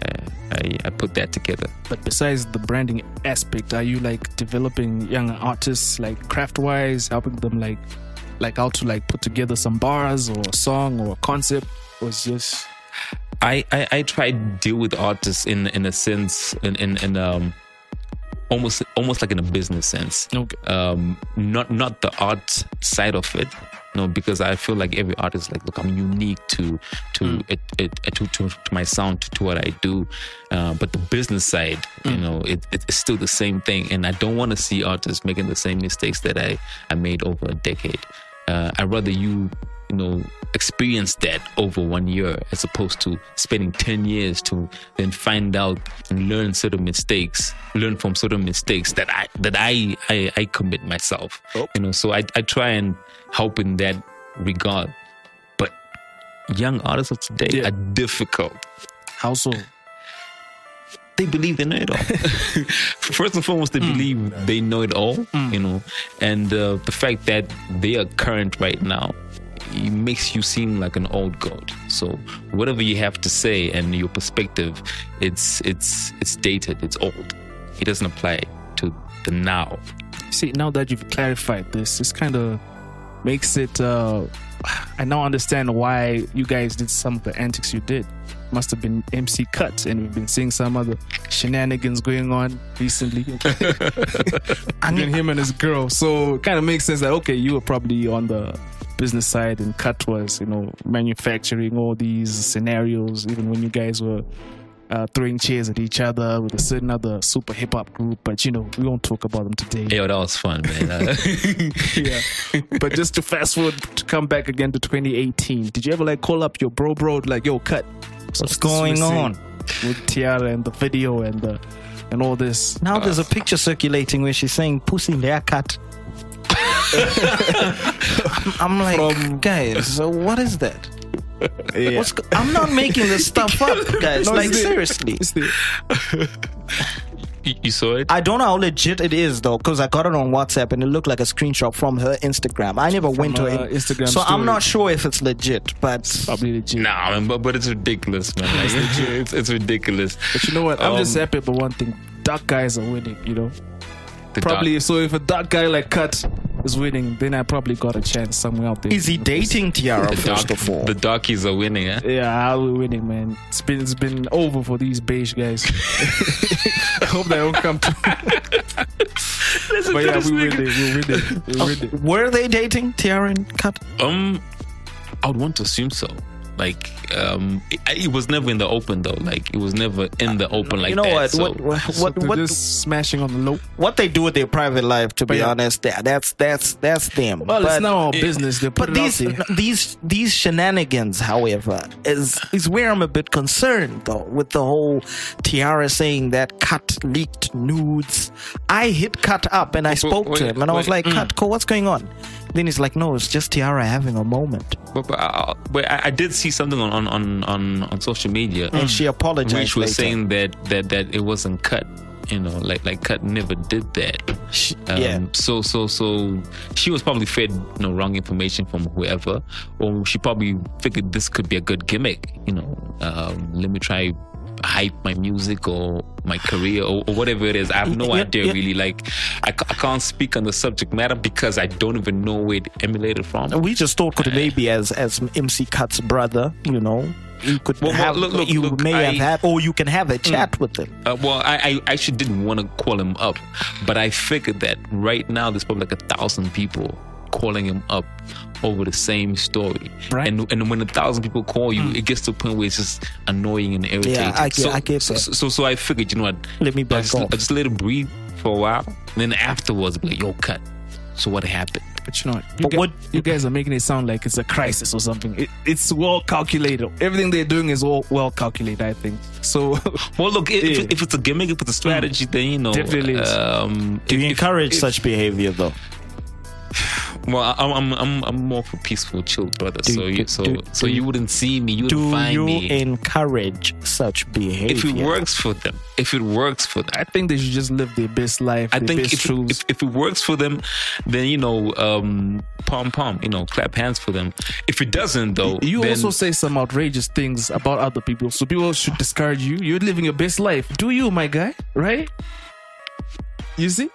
I I put that together. But besides the branding aspect, are you like developing young artists like craft wise, helping them like like how to like put together some bars or a song or a concept? Or is just I, I, I try to deal with artists in in a sense in in, in um almost almost like in a business sense. Okay. Um not not the art side of it. No, because I feel like every artist is like, look, I'm unique to to mm. it, it, it to, to, to my sound, to, to what I do. Uh, but the business side, mm. you know, it, it, it's still the same thing. And I don't want to see artists making the same mistakes that I, I made over a decade. Uh, I'd rather you, you know, experience that over one year as opposed to spending ten years to then find out and learn certain mistakes, learn from certain mistakes that I that I I, I commit myself. Oh. You know, so I, I try and help in that regard. But young artists of today yeah. are difficult. How so? They believe they know it all. First and foremost, they mm. believe they know it all, mm. you know. And uh, the fact that they are current right now, it makes you seem like an old god. So whatever you have to say and your perspective, it's it's it's dated, it's old. It doesn't apply to the now. See, now that you've clarified this, this kind of makes it. Uh, I now understand why you guys did some of the antics you did. Must have been M C Cut, and we've been seeing some other shenanigans going on recently. And then him and his girl. So it kind of makes sense that okay, you were probably on the business side and Cut was, you know, manufacturing all these scenarios, even when you guys were uh, throwing chairs at each other with a certain other super hip hop group. But you know, we won't talk about them today. Yeah, that was fun, man. Yeah. But just to fast forward to come back again to twenty eighteen, did you ever like call up your bro bro like, yo, Cut, what's, what's going on with Tiara and the video and the, and all this? Now uh, there's a picture circulating where she's saying pussy their cut. I'm like, From... guys, so what is that? Yeah. What's, I'm not making this stuff up, guys. No, like, it's seriously. It's you saw it? I don't know how legit it is, though, because I got it on WhatsApp and it looked like a screenshot from her Instagram. I never from went to her Instagram. So story. I'm not sure if it's legit, but it's probably legit. Nah, man, but, but it's ridiculous, man. Like, it's, it's, it's ridiculous. But you know what? I'm um, just happy for one thing. Dark guys are winning, you know? Probably. Dark. So if a dark guy like Cut is winning, then I probably got a chance somewhere out there. Is he dating Tiara first of all? The darkies are winning, eh? Yeah, we're winning, man. It's been it's been over for these beige guys. I hope they don't come to. Listen, but yeah, we're winning, we're winning, we're winning. Uh, were they dating, Tiara and Cut? Um, I would want to assume so. Like, um, it, it was never in the open though. Like, it was never in the open uh, like that. You know that, what? So. What? What? So what? What? Just smashing on the low. What they do with their private life, to be yeah. honest, that, that's that's that's them. Well, but, it's not our business. They're but these these these shenanigans, however, is is where I'm a bit concerned though with the whole Tiara saying that Cut leaked nudes. I hit Cut up and I spoke wait, to him, and I was wait, like, mm. Cut, what's going on? Then he's like, no, it's just Tiara having a moment. But, but, I, but I did see something on, on, on, on social media. And mm. she apologized. Which was later. saying that, that, that it wasn't Cut. You know, like like Cut never did that. She, um, yeah. So so so she was probably fed you know, wrong information from whoever. Or she probably figured this could be a good gimmick. You know, um, let me try hype my music or my career or, or whatever it is. I have no yeah, idea yeah. really. Like, I, c I can't speak on the subject matter because I don't even know where it emulated from. We just thought could uh, maybe as as M C Cut's brother, you know, you could well, have well, look, look, you look, may I, have had, or you can have a chat mm, with him. Uh, well, I, I actually didn't want to call him up, but I figured that right now there's probably like a thousand people calling him up over the same story, right? And and when a thousand people call you, mm. it gets to a point where it's just annoying and irritating. Yeah, I get, so, I get that. So, so, so I figured, you know what? Let me back I just, off. I just let it breathe for a while, and then afterwards, I'll be like, yo, cut. So what happened? But you know, you, but guys, what, you guys are making it sound like it's a crisis or something. It, it's well calculated. Everything they're doing is all well calculated, I think. So, well, look, if, yeah. if, if it's a gimmick, if it's a strategy, then you know, definitely. Um, Do you if, encourage if, such behavior though? Well, I'm I'm I'm, I'm more for peaceful, chill, brother. Do, so you so do, so you wouldn't see me. You wouldn't find you me. Do you encourage such behavior? If it works for them, if it works for them, I think they should just live their best life. I think best if, it, if if it works for them, then you know, um, pom pom, you know, clap hands for them. If it doesn't, though, you then, also say some outrageous things about other people, so people should discourage you. You're living your best life. Do you, my guy? Right? You see.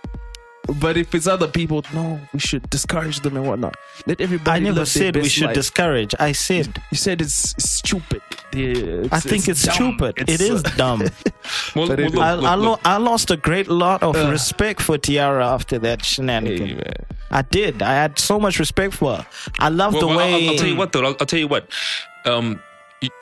But if it's other people, no, we should discourage them and whatnot. Let everybody. I never said we should life. discourage. I said you, you said it's stupid. Yeah, it's, I think it's, it's stupid. It's, it is dumb. well, well, look, I, look, I, lo I lost a great lot of uh, respect for Tiara after that shenanigan. Hey, man. I did. I had so much respect for her. I love well, the well, way. I'll, I'll tell you what, though. I'll, I'll tell you what. Um,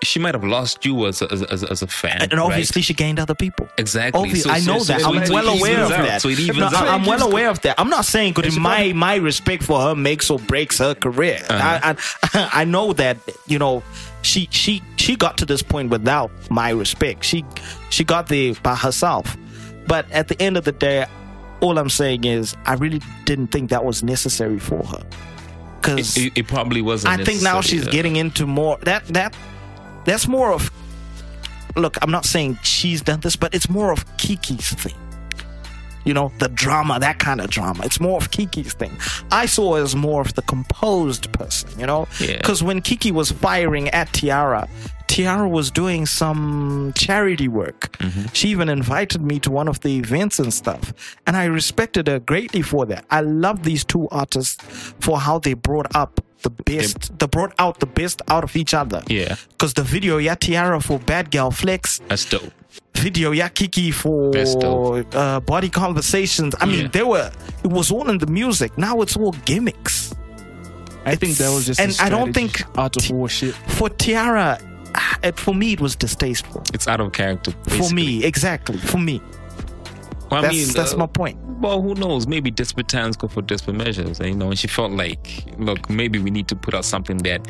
She might have lost you as a, as, a, as a fan, and obviously right? she gained other people. Exactly, so, I know so, that. So, so I'm well aware of that. So no, I'm well aware of that. I'm not saying could my my respect for her makes or breaks her career. Uh-huh. I, I I know that, you know, she she she got to this point without my respect. She she got there by herself. But at the end of the day, all I'm saying is I really didn't think that was necessary for her. Because it, it probably wasn't. I think now she's uh, getting into more that that. That's more of, look, I'm not saying she's done this, but it's more of Kiki's thing. You know, the drama, that kind of drama. It's more of Kiki's thing. I saw it as more of the composed person, you know? Because yeah. when Kiki was firing at Tiara, Tiara was doing some charity work. Mm-hmm. She even invited me to one of the events and stuff. And I respected her greatly for that. I love these two artists for how they brought up the best they, they brought out the best out of each other. Yeah. Because the video ya Tiara for Bad Girl Flex, that's dope. Video ya Kiki for uh, Body Conversations. I mean, yeah. they were it was all in the music. Now it's all gimmicks. I it's, think that was just and a I don't think out of warship. For Tiara, it, for me it was distasteful. It's out of character. Basically. For me, exactly. For me. Well, that's I mean, that's uh, my point. Well, who knows? Maybe desperate times go for desperate measures, and you know. And she felt like, look, maybe we need to put out something that,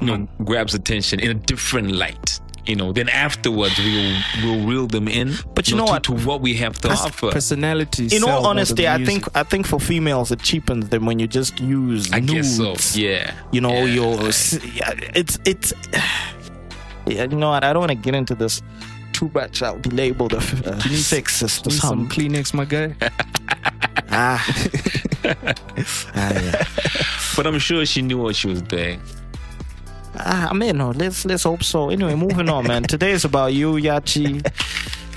you know, mm. grabs attention in a different light. You know, then afterwards we'll we'll reel them in. But you, you know, know what? To, to what we have to that's offer, personality. In all honesty, I think I think for females it cheapens them when you just use I nudes. Guess so. Yeah. You know, yeah. your it's it's. Yeah, you know what? I don't want to get into this too much. I'll be labeled a uh, sexist or something. Some Kleenex, my guy. ah. ah yeah. But I'm sure she knew what she was doing. Ah, I mean, no, let's let's hope so. Anyway, moving on, man. Today is about you, Yachi.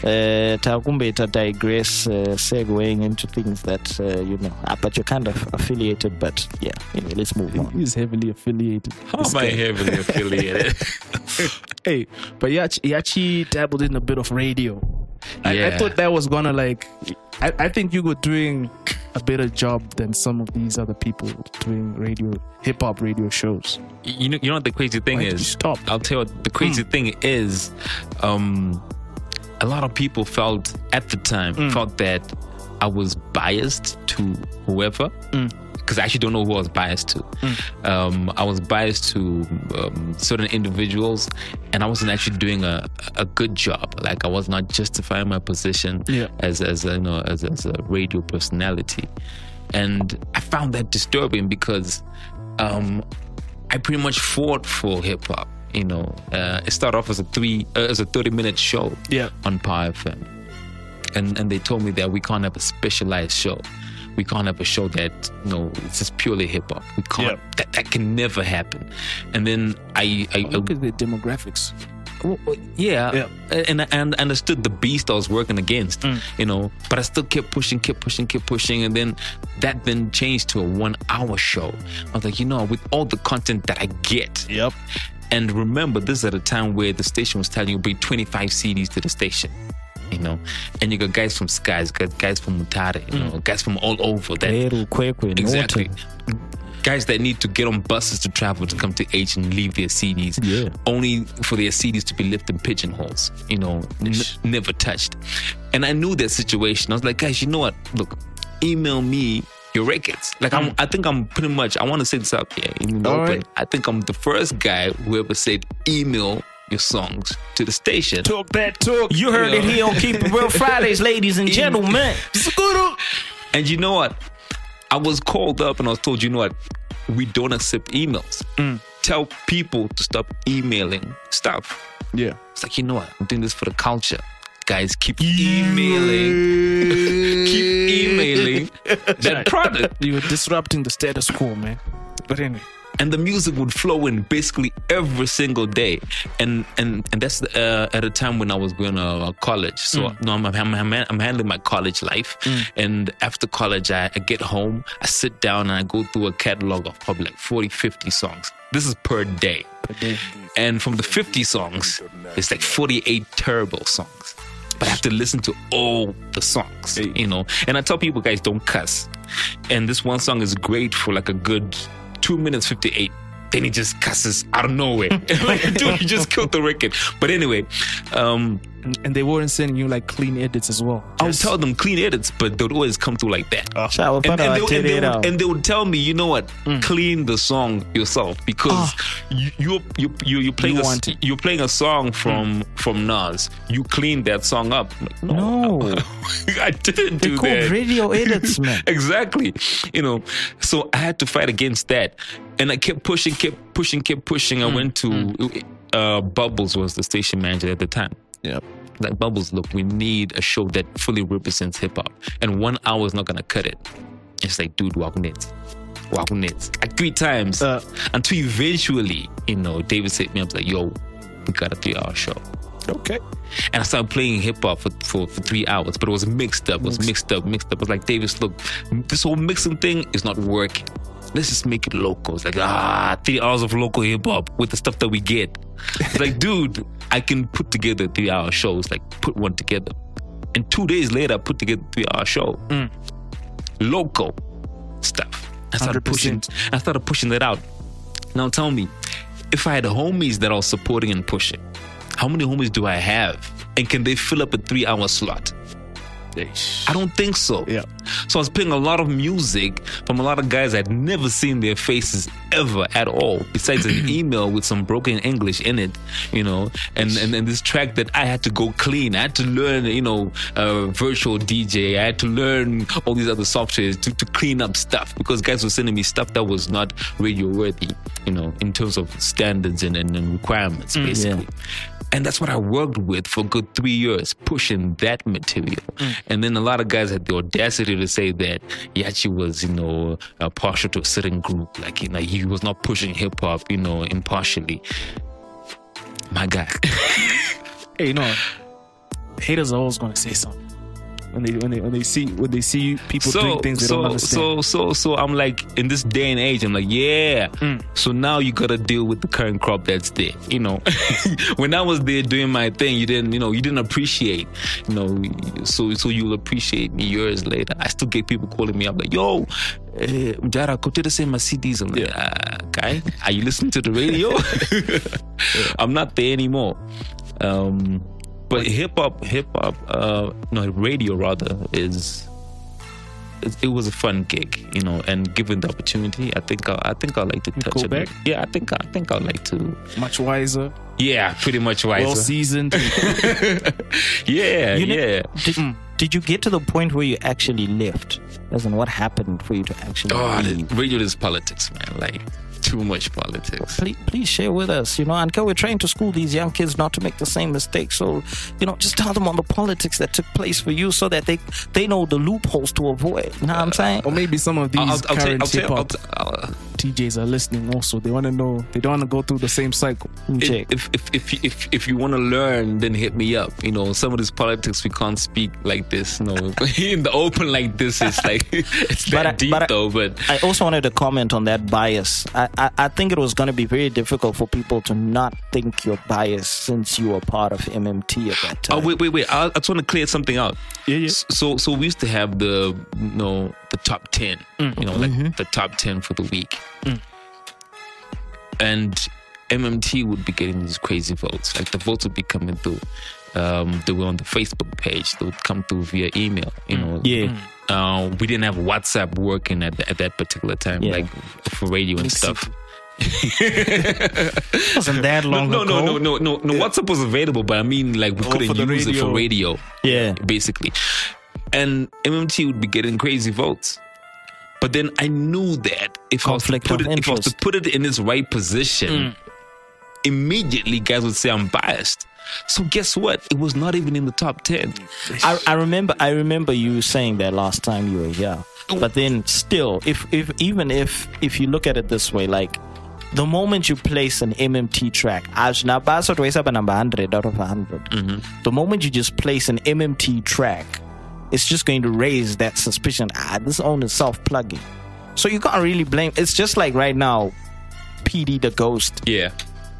Uh, Tagumbeta digress, uh, segueing into things that uh, you know, uh, but you're kind of affiliated. But yeah, anyway, let's move on. He's heavily affiliated. How am I heavily affiliated? Hey, but Yachi, Yachi dabbled in a bit of radio. I, yeah. I thought that was gonna like. I, I think you were doing a better job than some of these other people doing radio, hip hop radio shows. You know, you know what the crazy thing Why is? Did you stop? I'll tell you what the crazy mm. thing is. Um. A lot of people felt at the time mm. felt that I was biased to whoever, because mm. I actually don't know who I was biased to. Mm. Um, I was biased to um, certain individuals, and I wasn't actually doing a, a good job. Like I was not justifying my position yeah. as as a, you know as, as a radio personality, and I found that disturbing because um, I pretty much fought for hip hop. You know, uh, it started off as a three uh, as a thirty-minute show yeah. on Power F M, and and they told me that we can't have a specialized show, we can't have a show that you know it's just purely hip hop. We can't yeah. that that can never happen. And then I, I look I, at the demographics. Yeah, yeah. And, and I understood the beast I was working against, mm. you know, but I still kept pushing, kept pushing, kept pushing. And then that then changed to a one hour show. I was like, you know, with all the content that I get. Yep. And remember, this is at a time where the station was telling you bring twenty-five C Ds to the station. You know, and you got guys from Skies, got guys from Mutare, you know, mm. guys from all over. That, quick, exactly. Guys that need to get on buses to travel to come to H and leave their C Ds, yeah. only for their C Ds to be left in pigeonholes, you know, n- never touched. And I knew that situation. I was like, guys, you know what? Look, email me your records. Like, I'm, I think I'm pretty much, I want to say this out here. You know, right. I think I'm the first guy who ever said email your songs to the station. Talk that talk. You heard you know. It here on Keep It Real Fridays, ladies and gentlemen. And you know what? I was called up and I was told, you know what? We don't accept emails. Mm. Tell people to stop emailing stuff. Yeah. It's like, you know what? I'm doing this for the culture. Guys, keep emailing. keep emailing that product. You're disrupting the status quo, man. But anyway. And the music would flow in basically every single day. And and, and that's uh, at a time when I was going to uh, college. So mm. no, I'm, I'm, I'm, I'm handling my college life. Mm. And after college, I, I get home, I sit down, and I go through a catalog of probably like forty, fifty songs. This is per day. Per day. And from the fifty songs, it's like forty-eight terrible songs. But I have to listen to all the songs, hey. You know. And I tell people, guys, don't cuss. And this one song is great for like a good... two minutes fifty-eight. Then he just cusses out of nowhere. Like, dude, you just killed the record. But anyway, um, and, and they weren't sending you like clean edits as well. I would yes. tell them clean edits, but they would always come through like that. Uh, and, and, they, and, they would, and they would tell me, you know what? Mm. Clean the song yourself because uh, you you you you playing you a, you're playing a song from mm. from Nas. You cleaned that song up. Like, no, no. I didn't do that. They're called radio edits, man. Exactly. You know, so I had to fight against that. And I kept pushing, kept pushing, kept pushing. I mm. went to mm. uh, Bubbles was the station manager at the time. Yeah, like Bubbles, look, we need a show that fully represents hip hop, and one hour is not gonna cut it. It's like, dude, walk nits, walk nits, like three times uh, until eventually, you know, David hit me up like, yo, we got a three-hour show. Okay. And I started playing hip hop for, for, for three hours, but it was mixed up, it was mixed up, mixed up. I was like, Davis, look, this whole mixing thing is not working. Let's just make it local. It's like, ah, three hours of local hip hop with the stuff that we get. It's like, dude, I can put together a three hour show. It's like, put one together. And two days later, I put together a three hour show. Mm. Local stuff. I started one hundred percent. pushing, I started pushing that out. Now tell me, if I had homies that I was supporting and pushing, how many homies do I have? And can they fill up a three-hour slot? I don't think so. Yeah. So I was playing a lot of music from a lot of guys I'd never seen their faces ever at all, besides an email with some broken English in it, you know, and, and, and this track that I had to go clean. I had to learn, you know, uh, virtual D J. I had to learn all these other softwares to, to clean up stuff because guys were sending me stuff that was not radio worthy, you know, in terms of standards and, and, and requirements, basically. Mm, yeah. And that's what I worked with for a good three years, pushing that material. Mm. And then a lot of guys had the audacity to say that Yachi was, you know, uh, partial to a certain group. Like, you know, he was not pushing hip-hop, you know, impartially. My guy. Hey, you know, haters are always going to say something. When they, when they, when they see when they see people so, doing things they so, don't understand. So, so, so I'm like, in this day and age, I'm like, yeah. Mm. So now you got to deal with the current crop that's there. You know, when I was there doing my thing, you didn't, you know, you didn't appreciate, you know, so, so you'll appreciate me years later. I still get people calling me up like, yo, Mandara, uh, go to the same my C Ds. I'm like, uh, guy, are you listening to the radio? I'm not there anymore. Um... But hip hop, hip hop, uh, no, radio rather is. It, it was a fun gig, you know, and given the opportunity, I think I, I think I like to touch it. Back? Yeah, I think I think I like to. Much wiser. Yeah, pretty much wiser. Well seasoned. yeah, you yeah. Did, did you get to the point where you actually left? As in, what happened for you to actually? Oh, leave? Radio is politics, man. Like. Too much politics. Please, please share with us, you know, and we're trying to school these young kids not to make the same mistake. So, you know, just tell them on the politics that took place for you, so that they they know the loopholes to avoid. You know what I'm saying? Or maybe some of these I'll, I'll current hip hop. T Js are listening also. They want to know. They don't want to go through the same cycle. It, if, if, if, if, if you want to learn, then hit me up. You know, some of this politics, we can't speak like this. You know, in the open like this, it's like, it's that but I, deep but though. But I also wanted to comment on that bias. I, I, I think it was going to be very difficult for people to not think you're biased since you were part of M M T at that time. Oh, wait, wait, wait. I, I just want to clear something out. Yeah, yeah. So, so we used to have the, you know, the top ten, mm. you know, like mm-hmm. the top ten for the week. Mm. And M M T would be getting these crazy votes. Like the votes would be coming through. Um, they were on the Facebook page. They would come through via email. You know, yeah. Uh, we didn't have WhatsApp working at the, at that particular time, yeah. like for radio and stuff. It wasn't that long no, no, ago. No, no, no, no, no. Yeah. WhatsApp was available, but I mean, like we oh, couldn't use radio. it for radio. Yeah, basically. And M M T would be getting crazy votes. But then I knew that if Conflict I was to put it, if I was to put it in its right position, mm. immediately guys would say I'm biased. So guess what? It was not even in the top ten. I, I remember. I remember you saying that last time you were here. But then still, if if even if if you look at it this way, like the moment you place an M M T track, number hundred out of hundred. The moment you just place an M M T track, it's just going to raise that suspicion. Ah, this own is self-plugging. So you can't really blame. It's just like right now, P D the Ghost. Yeah.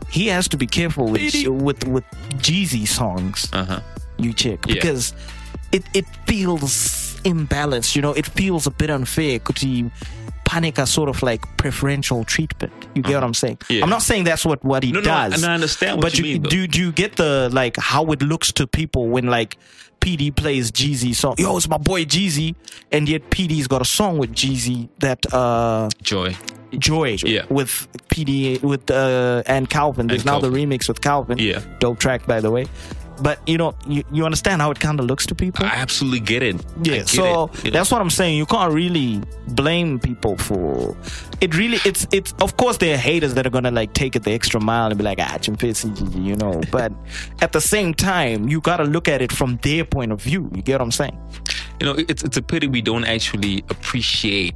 He has to be careful with with, with Jeezy songs. Uh-huh. You check. Yeah. Because it, it feels imbalanced. You know, it feels a bit unfair. Could he panic a sort of like preferential treatment? You get uh-huh. what I'm saying? Yeah. I'm not saying that's what, what he no, does. No, I, I understand what but you, you mean. But do, do you get the, like, how it looks to people when, like, P D plays Jeezy song? Yo, it's my boy Jeezy. And yet P D's got a song with Jeezy that... Uh, Joy. Joy, yeah. With P D with uh, and Calvin. There's and now Calvin. The remix with Calvin. Yeah, dope track, by the way. But you know, you, you understand how it kind of looks to people. I absolutely get it. Yeah, get so it, that's know? What I'm saying. You can't really blame people for it. Really, it's it's of course there are haters that are gonna like take it the extra mile and be like, ah, you know. But at the same time, you gotta look at it from their point of view. You get what I'm saying? You know, it's it's a pity we don't actually appreciate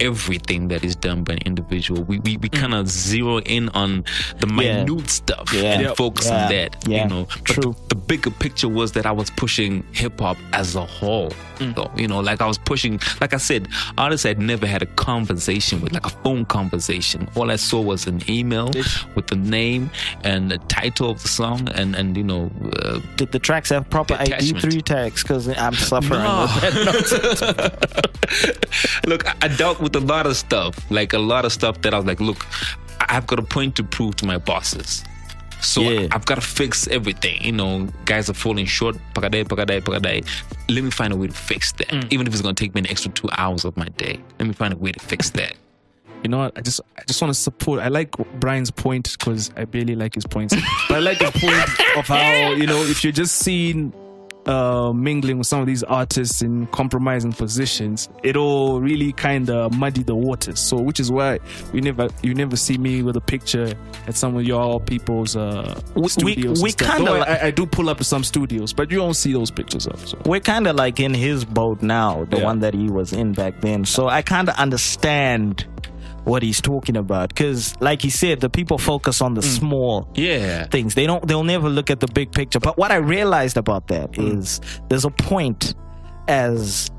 everything that is done by an individual. We we, we mm. kind of zero in on the minute yeah. stuff yeah. and focus yeah. on that. Yeah. You know, but True. The, the bigger picture was that I was pushing hip hop as a whole. Mm. So, you know, like I was pushing, like I said, artists I'd never had a conversation with, like a phone conversation. All I saw was an email it's, with the name and the title of the song, and and you know, uh, did the tracks have proper I D three tags? Because I'm suffering no. with that. Look, I, I doubt. With a lot of stuff, like a lot of stuff that I was like, look, I've got a point to prove to my bosses. So yeah. I've got to fix everything. You know, guys are falling short. Pakaday, pakaday, pakaday. Let me find a way to fix that. Mm. Even if it's going to take me an extra two hours of my day. Let me find a way to fix that. You know what? I just, I just want to support. I like Brian's point because I barely like his points. But I like the point of how, you know, if you're just seeing... Uh, mingling with some of these artists in compromising positions, it'll really kind of muddy the waters. So, which is why you never you never see me with a picture at some of y'all people's uh, we, studios. We, we kind of like, I, I do pull up to some studios, but you don't see those pictures of. So. We're kind of like in his boat now, the yeah. one that he was in back then. So I kind of understand what he's talking about, because like he said, the people focus on the mm. small yeah. things. They don't they'll never look at the big picture. But what I realized about that mm. is there's a point as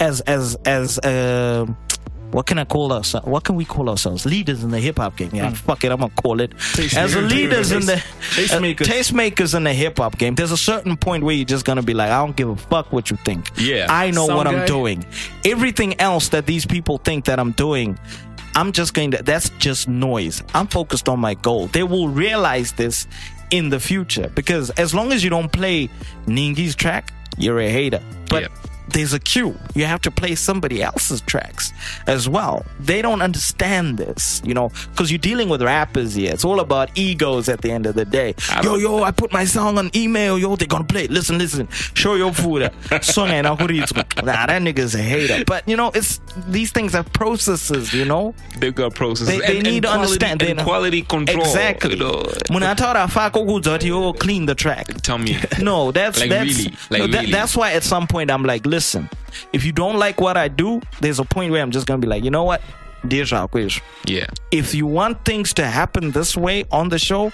as as as uh, what can I call us what can we call ourselves? Leaders in the hip hop game. Yeah, mm. fuck it, I'm gonna call it taste as maker. leaders taste, in the tastemakers taste makers in the hip hop game. There's a certain point where you're just gonna be like, I don't give a fuck what you think. Yeah. I know Some what guy. I'm doing. Everything else that these people think that I'm doing, I'm just going to, that's just noise. I'm focused on my goal. They will realize this in the future, because as long as you don't play Ningi's track, you're a hater. But yeah. there's a cue. You have to play somebody else's tracks as well. They don't understand this, you know, because you're dealing with rappers here. It's all about egos at the end of the day. Yo, yo, I put my song on email. Yo, they're going to play it. Listen, listen. Show your food. Nah, that nigga's a hater. But, you know, it's these things have processes, you know. They've got processes. They, they and, need and to quality, understand. And quality control. Exactly. You know. When I thought I fuck, you clean the track. Tell me. No, that's, like that's, really? Like no, that, really? that's why at some point I'm like, listen. Listen, if you don't like what I do, there's a point where I'm just going to be like, you know what? Yeah. If you want things to happen this way on the show,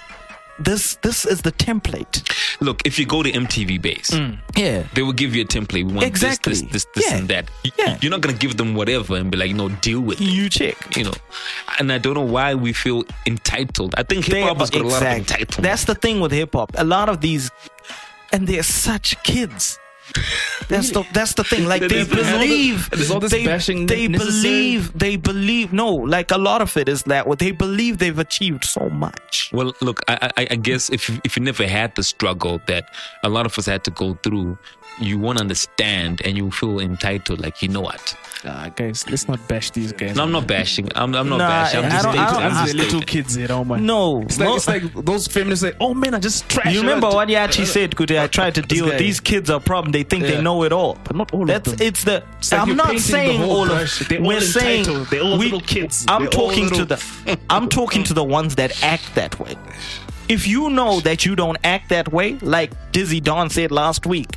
this this is the template. Look, if you go to M T V base, mm. yeah, they will give you a template. We want exactly. this, this, this, this yeah. and that. You, yeah. You're not going to give them whatever and be like, no, deal with you it. You check. You know, and I don't know why we feel entitled. I think hip-hop has got exact. a lot of entitlement. That's the thing with hip-hop. A lot of these, and they're such kids. That's the that's the thing. Like they believe there's all this they, bashing they believe they believe no, like a lot of it is that what they believe they've achieved so much. Well, look, I, I I guess if if you never had the struggle that a lot of us had to go through, you won't understand and you feel entitled. Like, you know what? Uh, guys, let's not bash these guys. No, I'm not bashing. I'm, I'm not nah, bashing. I'm just I stating. Little kids, you know, man. No. It's like, no. It's like those feminists say, oh, man, I just trash. You remember what Yachi said, Kuti? I tried to deal with these kids are a problem. They think yeah. they know it all. But not all That's, of them. It's the, it's like I'm not saying all of them. We're all saying, they're all we, little kids. I'm They're talking to the, I'm talking to the ones that act that way. If you know that you don't act that way, like Dizzy Dawn said last week,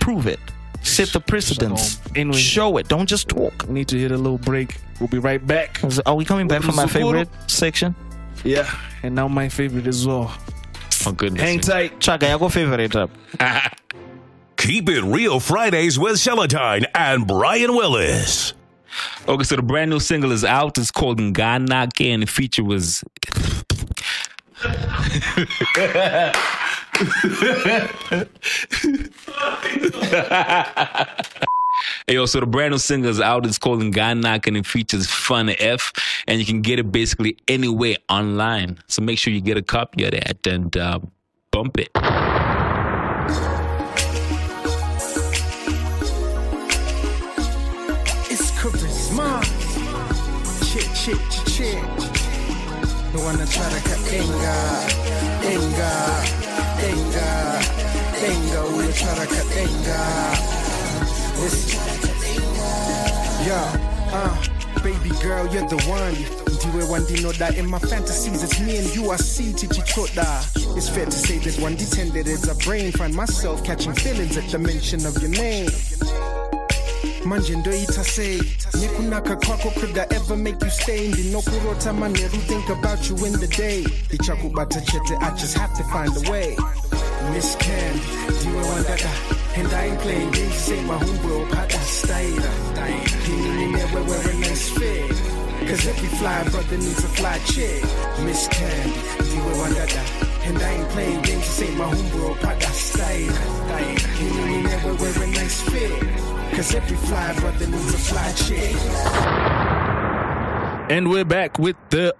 prove it. Set the precedence. Anyway, show it. Don't just talk. We need to hit a little break. We'll be right back. Are we coming back from my favorite section? Yeah. And now my favorite as well. Oh, goodness. Hang tight. Chaka, I go favorite up. Keep It Real Fridays with Celatine and Brian Willis. Okay, so the brand new single is out. It's called Nganake and the feature was... Hey, yo, so the brand new single is out. It's called Nganake and it features Fun F, and you can get it basically anywhere online. So make sure you get a copy of that and uh, bump it. It's charisma. Chit, chit, chit. Wanataka kaenga, enga, enga, enga, wanataka kaenga. Yo, uh, baby girl, you're the one. Ndiwe wandinoda in my fantasies. It's me and you, I see Chichichoda. It's fair to say that one detended is a brain. Find myself catching feelings at the mention of your name. Manje ndo itasei Nikunaka kwako could I ever make you stay Ndinokurota maneru think about you in the day Ichakubata chete I just have to find a way Miss Candy, diwe wandaka And I ain't playing games say mahumbo okata staira Hini nimewe wewe nice fit Cause every fly brother needs a fly chick Miss Candy, diwe wandaka And I ain't playing games to say my homebro pada style. You know we never wear a nice fit. Cause every fly brother needs a fly chick. And we're back with the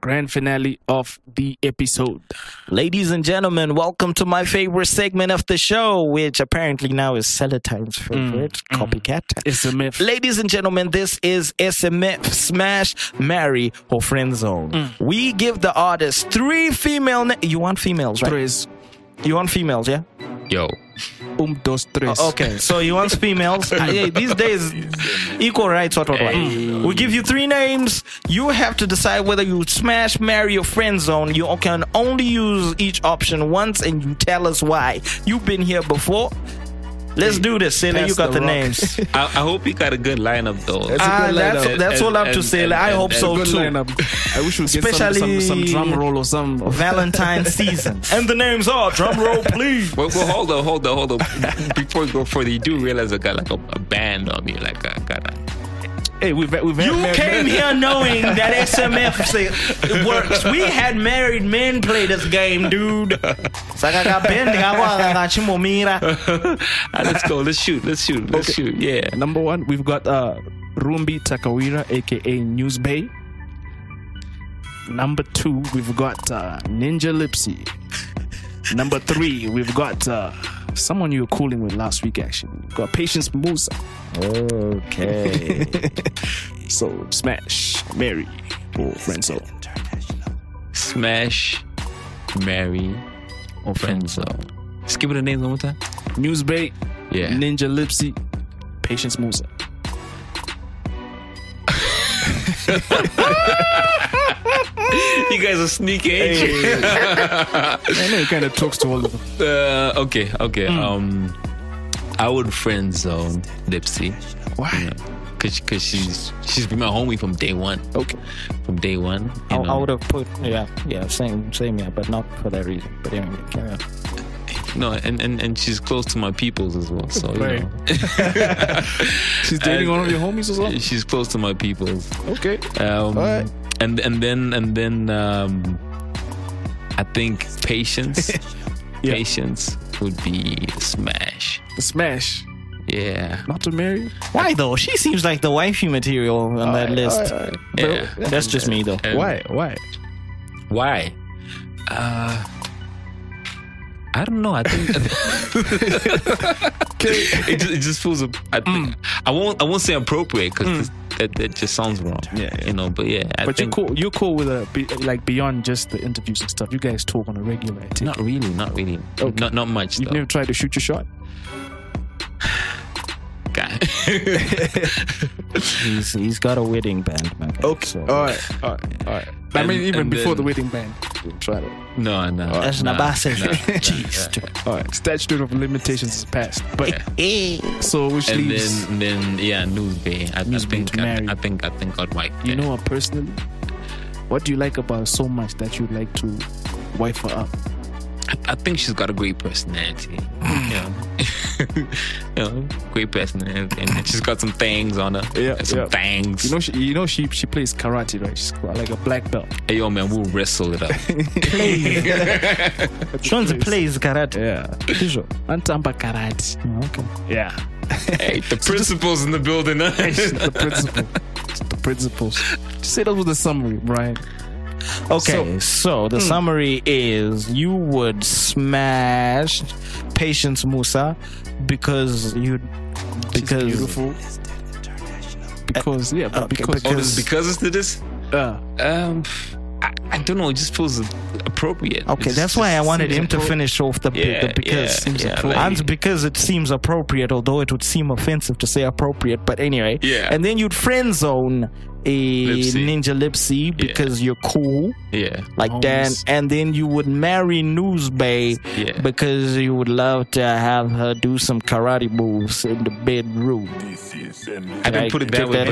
grand finale of the episode. Ladies and gentlemen, welcome to my favorite segment of the show, which apparently now is Celatine's favorite mm, copycat. S M F. Ladies and gentlemen, this is S M F Smash, Marry, or Friend Zone. Mm. We give the artists three female... Na- you want females, right? Tres. You want females, yeah? Yo. Um, dos, tres. Oh, okay, so you want females. uh, hey, these days, equal rights, what, what, what. Hey. We give you three names. You have to decide whether you smash, marry, or friend zone. You can only use each option once, and you tell us why. You've been here before. Let's hey, do this, Sela. You got the, the names. I, I hope you got a good lineup, though. That's, uh, that's, and, that's all up and, to Sela. I hope and, so, good too. Lineup. I wish we get some, some, some drum roll or some Valentine's season. And the names are drum roll, please. Well, well, hold on, hold on, hold on. Before you go further, you do realize I got like a, a band on me, like I got a. Hey, we've, we've had you came men. Here knowing that S M F say, works. We had married men play this game, dude. Let's go. Let's shoot. Let's shoot. Let's okay. shoot. Yeah. Number one, we've got uh, Rumbi Takawira, a k a. News Bay. Number two, we've got uh, Ninja Lipsy. Number three, we've got... Uh, someone you were cooling with last week, actually. We've got Patience Musa. Okay. So, smash, marry, or friendzone. Smash, marry, or friendzone. Just give it a name one more time. News Bay, yeah. Ninja Lipsy, Patience Musa. You guys are sneaky, ain't you? Hey, I know he kind of talks to all of them. Uh, okay, okay. Mm. Um, I would friend zone Lipsy. Why? Yeah. Cause, cause she's she's been my homie from day one. Okay. From day one. I, I would have put yeah yeah same same yeah, but not for that reason. But anyway, carry on. No, and, and, and she's close to my peoples as well. So you right. know. She's dating and one of your homies as well. She's close to my peoples. Okay. Um, All right. And and then and then um, I think Patience. Yeah. Patience would be a smash. A smash. Yeah. Not to marry? Why though? She seems like the wifey material on all that right, list. All right, all right. Yeah. That's, that's just me though. Why? Why? Why? Uh, I don't know. I think it, just, it just feels. I, think, mm. I won't. I won't say appropriate because mm. that, that just sounds wrong. Yeah, yeah. You know. But yeah. I but think, you're cool. You're cool with a like beyond just the interviews and stuff. You guys talk on a regular. Not really. Not really. Okay. Not not much. You've though. Never tried to shoot your shot. he's he's got a wedding band, man. Okay, so. all right, all right, all right. And, I mean, even before then, the wedding band, we'll try that. No, no, right, that's no, not bad. No, Jeez, no, no. All right. Statute of limitations is passed, but yeah. So which and leaves? Then, then yeah, News Bay. I, I think I, I think I think I'd like. You know her personally. What do you like about her so much that you'd like to wife her up? I think she's got a great personality. Yeah. You know, great personality. And she's got some things on her. Yeah. Some yeah. things. You know she you know she she plays karate, right? She's got like a black belt. Hey yo man, we'll wrestle it up. Please. Trying to play karate. Yeah. Sure. Antamba karate. Okay. Yeah. Hey, the so principles in the building, huh? The principle. The principles. Just say that was the summary, Brian. Okay, so, so the mm. summary is you would smash Patience Musa because you because she's beautiful because yeah but uh, because oh, this is because it's to this uh, um I, I don't know, it just feels appropriate. Okay, it's, that's why I wanted him to finish off the, yeah, the because yeah, yeah, and because it seems appropriate, although it would seem offensive to say appropriate, but anyway. Yeah. And then you'd friend zone a Lipsy. Ninja Lipsy because yeah. you're cool. Yeah. Like Homes. That. And then you would marry News Bay yeah. because you would love to have her do some karate moves in the bedroom. I didn't put it that way. I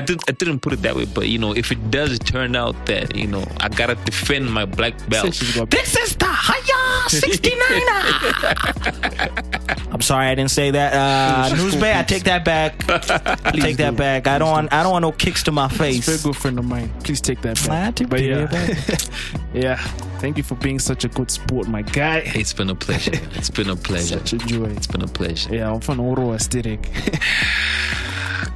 didn't I didn't put it that way, but you know, if it does turn out that, you know, I gotta defend my black belt. This is the Haya sixty-niner. I'm sorry I didn't say that. Uh News Bay, I take that back. Take that back. I don't want I don't want no kicks to my face. It's a very good friend of mine. Please take that back. But yeah. Yeah. Thank you for being such a good sport, my guy. It's been a pleasure. It's been a pleasure. Such a joy. It's been a pleasure. Yeah, I'm from Oro aesthetic.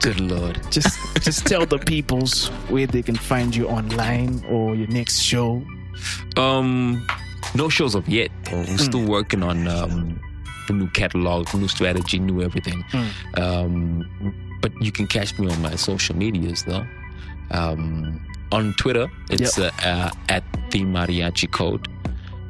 Good Lord. Just just tell the peoples where they can find you online or your next show. Um no shows up yet. We're mm. still working on um the new catalog, new strategy, new everything. Mm. Um but you can catch me on my social medias though. Um on Twitter, it's yep. uh, uh, at the Mariachi Code.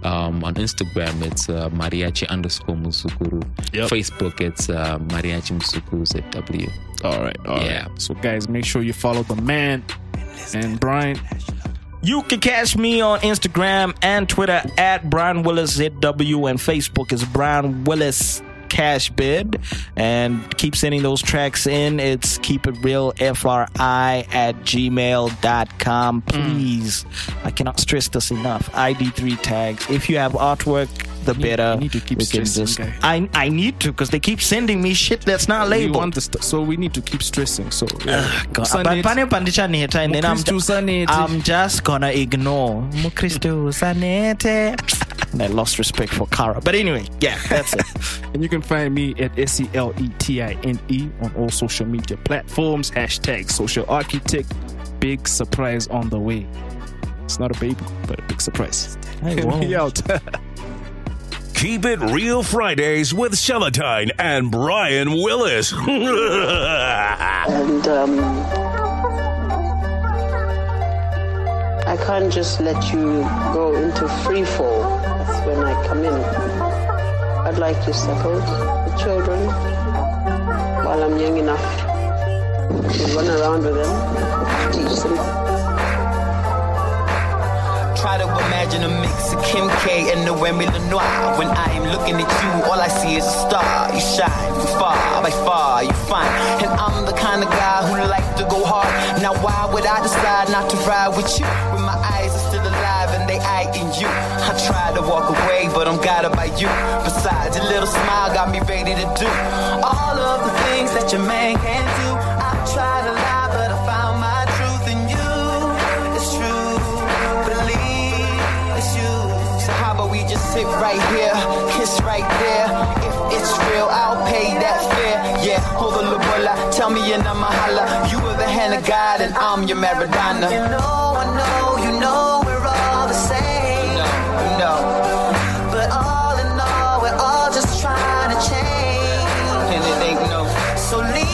Um, on Instagram, it's uh, mariachi underscore Muzukuru. Yep. Facebook, it's uh, mariachi Muzukuru Z W. All right. All yeah. right. So, guys, make sure you follow the man and Brian. You can catch me on Instagram and Twitter at Brian Willis Z W, and Facebook is Brian Willis Cash Bid. And keep sending those tracks in. It's keep it real fri at gmail dot com, please. mm. I cannot stress this enough. I D three tags. If you have artwork, the better. I need to keep stressing, just, I, I need to, because they keep sending me shit that's not labeled. We want this, so we need to keep stressing. So yeah. God. And then I'm, I'm just gonna ignore. And I lost respect for Kara. But anyway, yeah, that's it. And you can find me at S E L E T I N E on all social media platforms. Hashtag Social Architect. Big surprise on the way. It's not a baby, but a big surprise. Hey, me out. Keep It Real Fridays with Celatine and Brian Willis. And um, I can't just let you go into free fall. That's when I come in. I'd like to settle the children while I'm young enough to run around with them, teach them. try to imagine a mix of Kim K and the Remy Lenoir. When I am looking at you, all I see is a star. You shine from far, by far, you're fine. And I'm the kind of guy who likes to go hard. Now why would I decide not to ride with you? When my eyes are still alive and they eye in you. I try to walk away, but I'm guided by you. Besides, your little smile got me ready to do all of the things that your man can't do. I've tried to lie, but I found my truth in you. It's true, believe it's you. So how about we just sit right here, kiss right there. If it's real, I'll pay that fare. Yeah, hold the lubola, tell me and I'ma holla. You are the hand of God and I'm your Maradona. You know, I know, you know we're all the same. You know, you know. But all in all, we're all just trying to change. And it ain't no. So leave.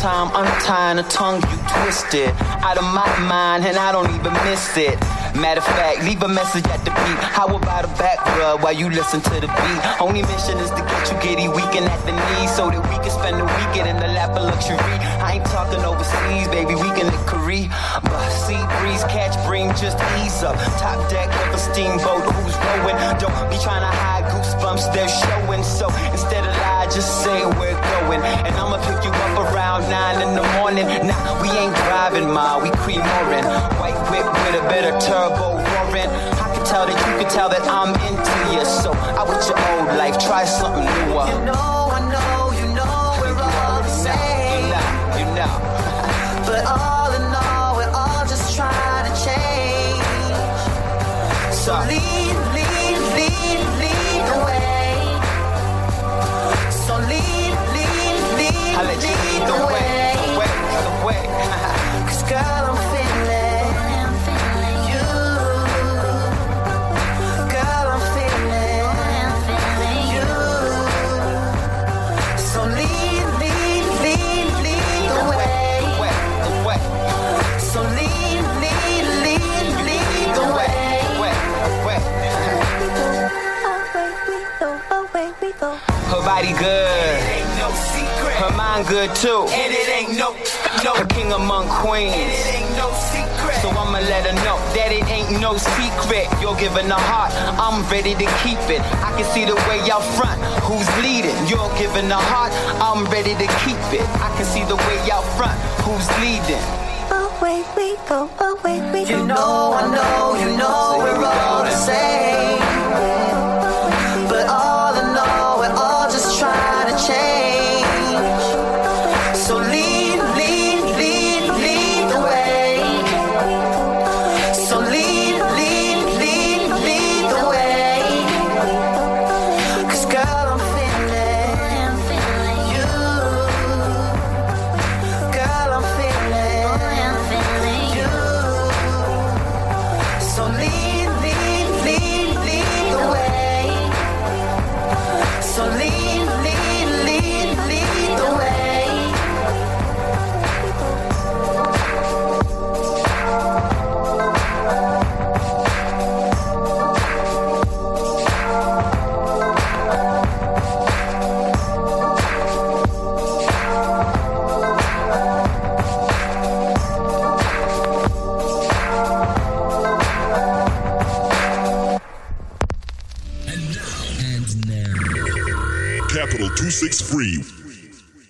Time untying a tongue you twisted out of my mind and I don't even miss it. Matter of fact, leave a message at the beat. How about a back rub while you listen to the beat? Only mission is to get you giddy, weaken at the knees, so that we can spend the weekend in the lap of luxury. I ain't talking overseas, baby, we can lick Korea. But sea breeze, catch, bring, just ease up. Top deck of a steamboat, who's rowing? Don't be trying to hide goosebumps, they're showing. So instead of lie, just say we're going. And I'ma pick you up around nine in the morning. Nah, we ain't driving, ma, we creamorin'. White whip with a better turbo roaring. I can tell that you can tell that I'm into you. So out with your old life, try something newer. You know, I know, you know we're all the same. You know, you know. But all in all, we're all just trying to change. So lead, lead, lead, lead the way. So lead, lead, lead, I'll let you lead the way. The way, the way. Cause girl, I'm feeling, I'm feeling you. Girl, I'm feeling, I'm feeling you. So lead, lead, lead, lead the way. The way, the way. So lead, lead, lead, lead the way. The way, the way. Away we go, away we go. Her body good, it ain't no secret. Her mind good too, and it ain't no, no. Her king among queens, and it ain't no secret. So I'ma let her know that it ain't no secret. You're giving her heart, I'm ready to keep it. I can see the way y'all front, who's leading? You're giving her heart, I'm ready to keep it. I can see the way y'all front, who's leading? Away we go, away we go. You know, I know, you know we're all the same. Six free.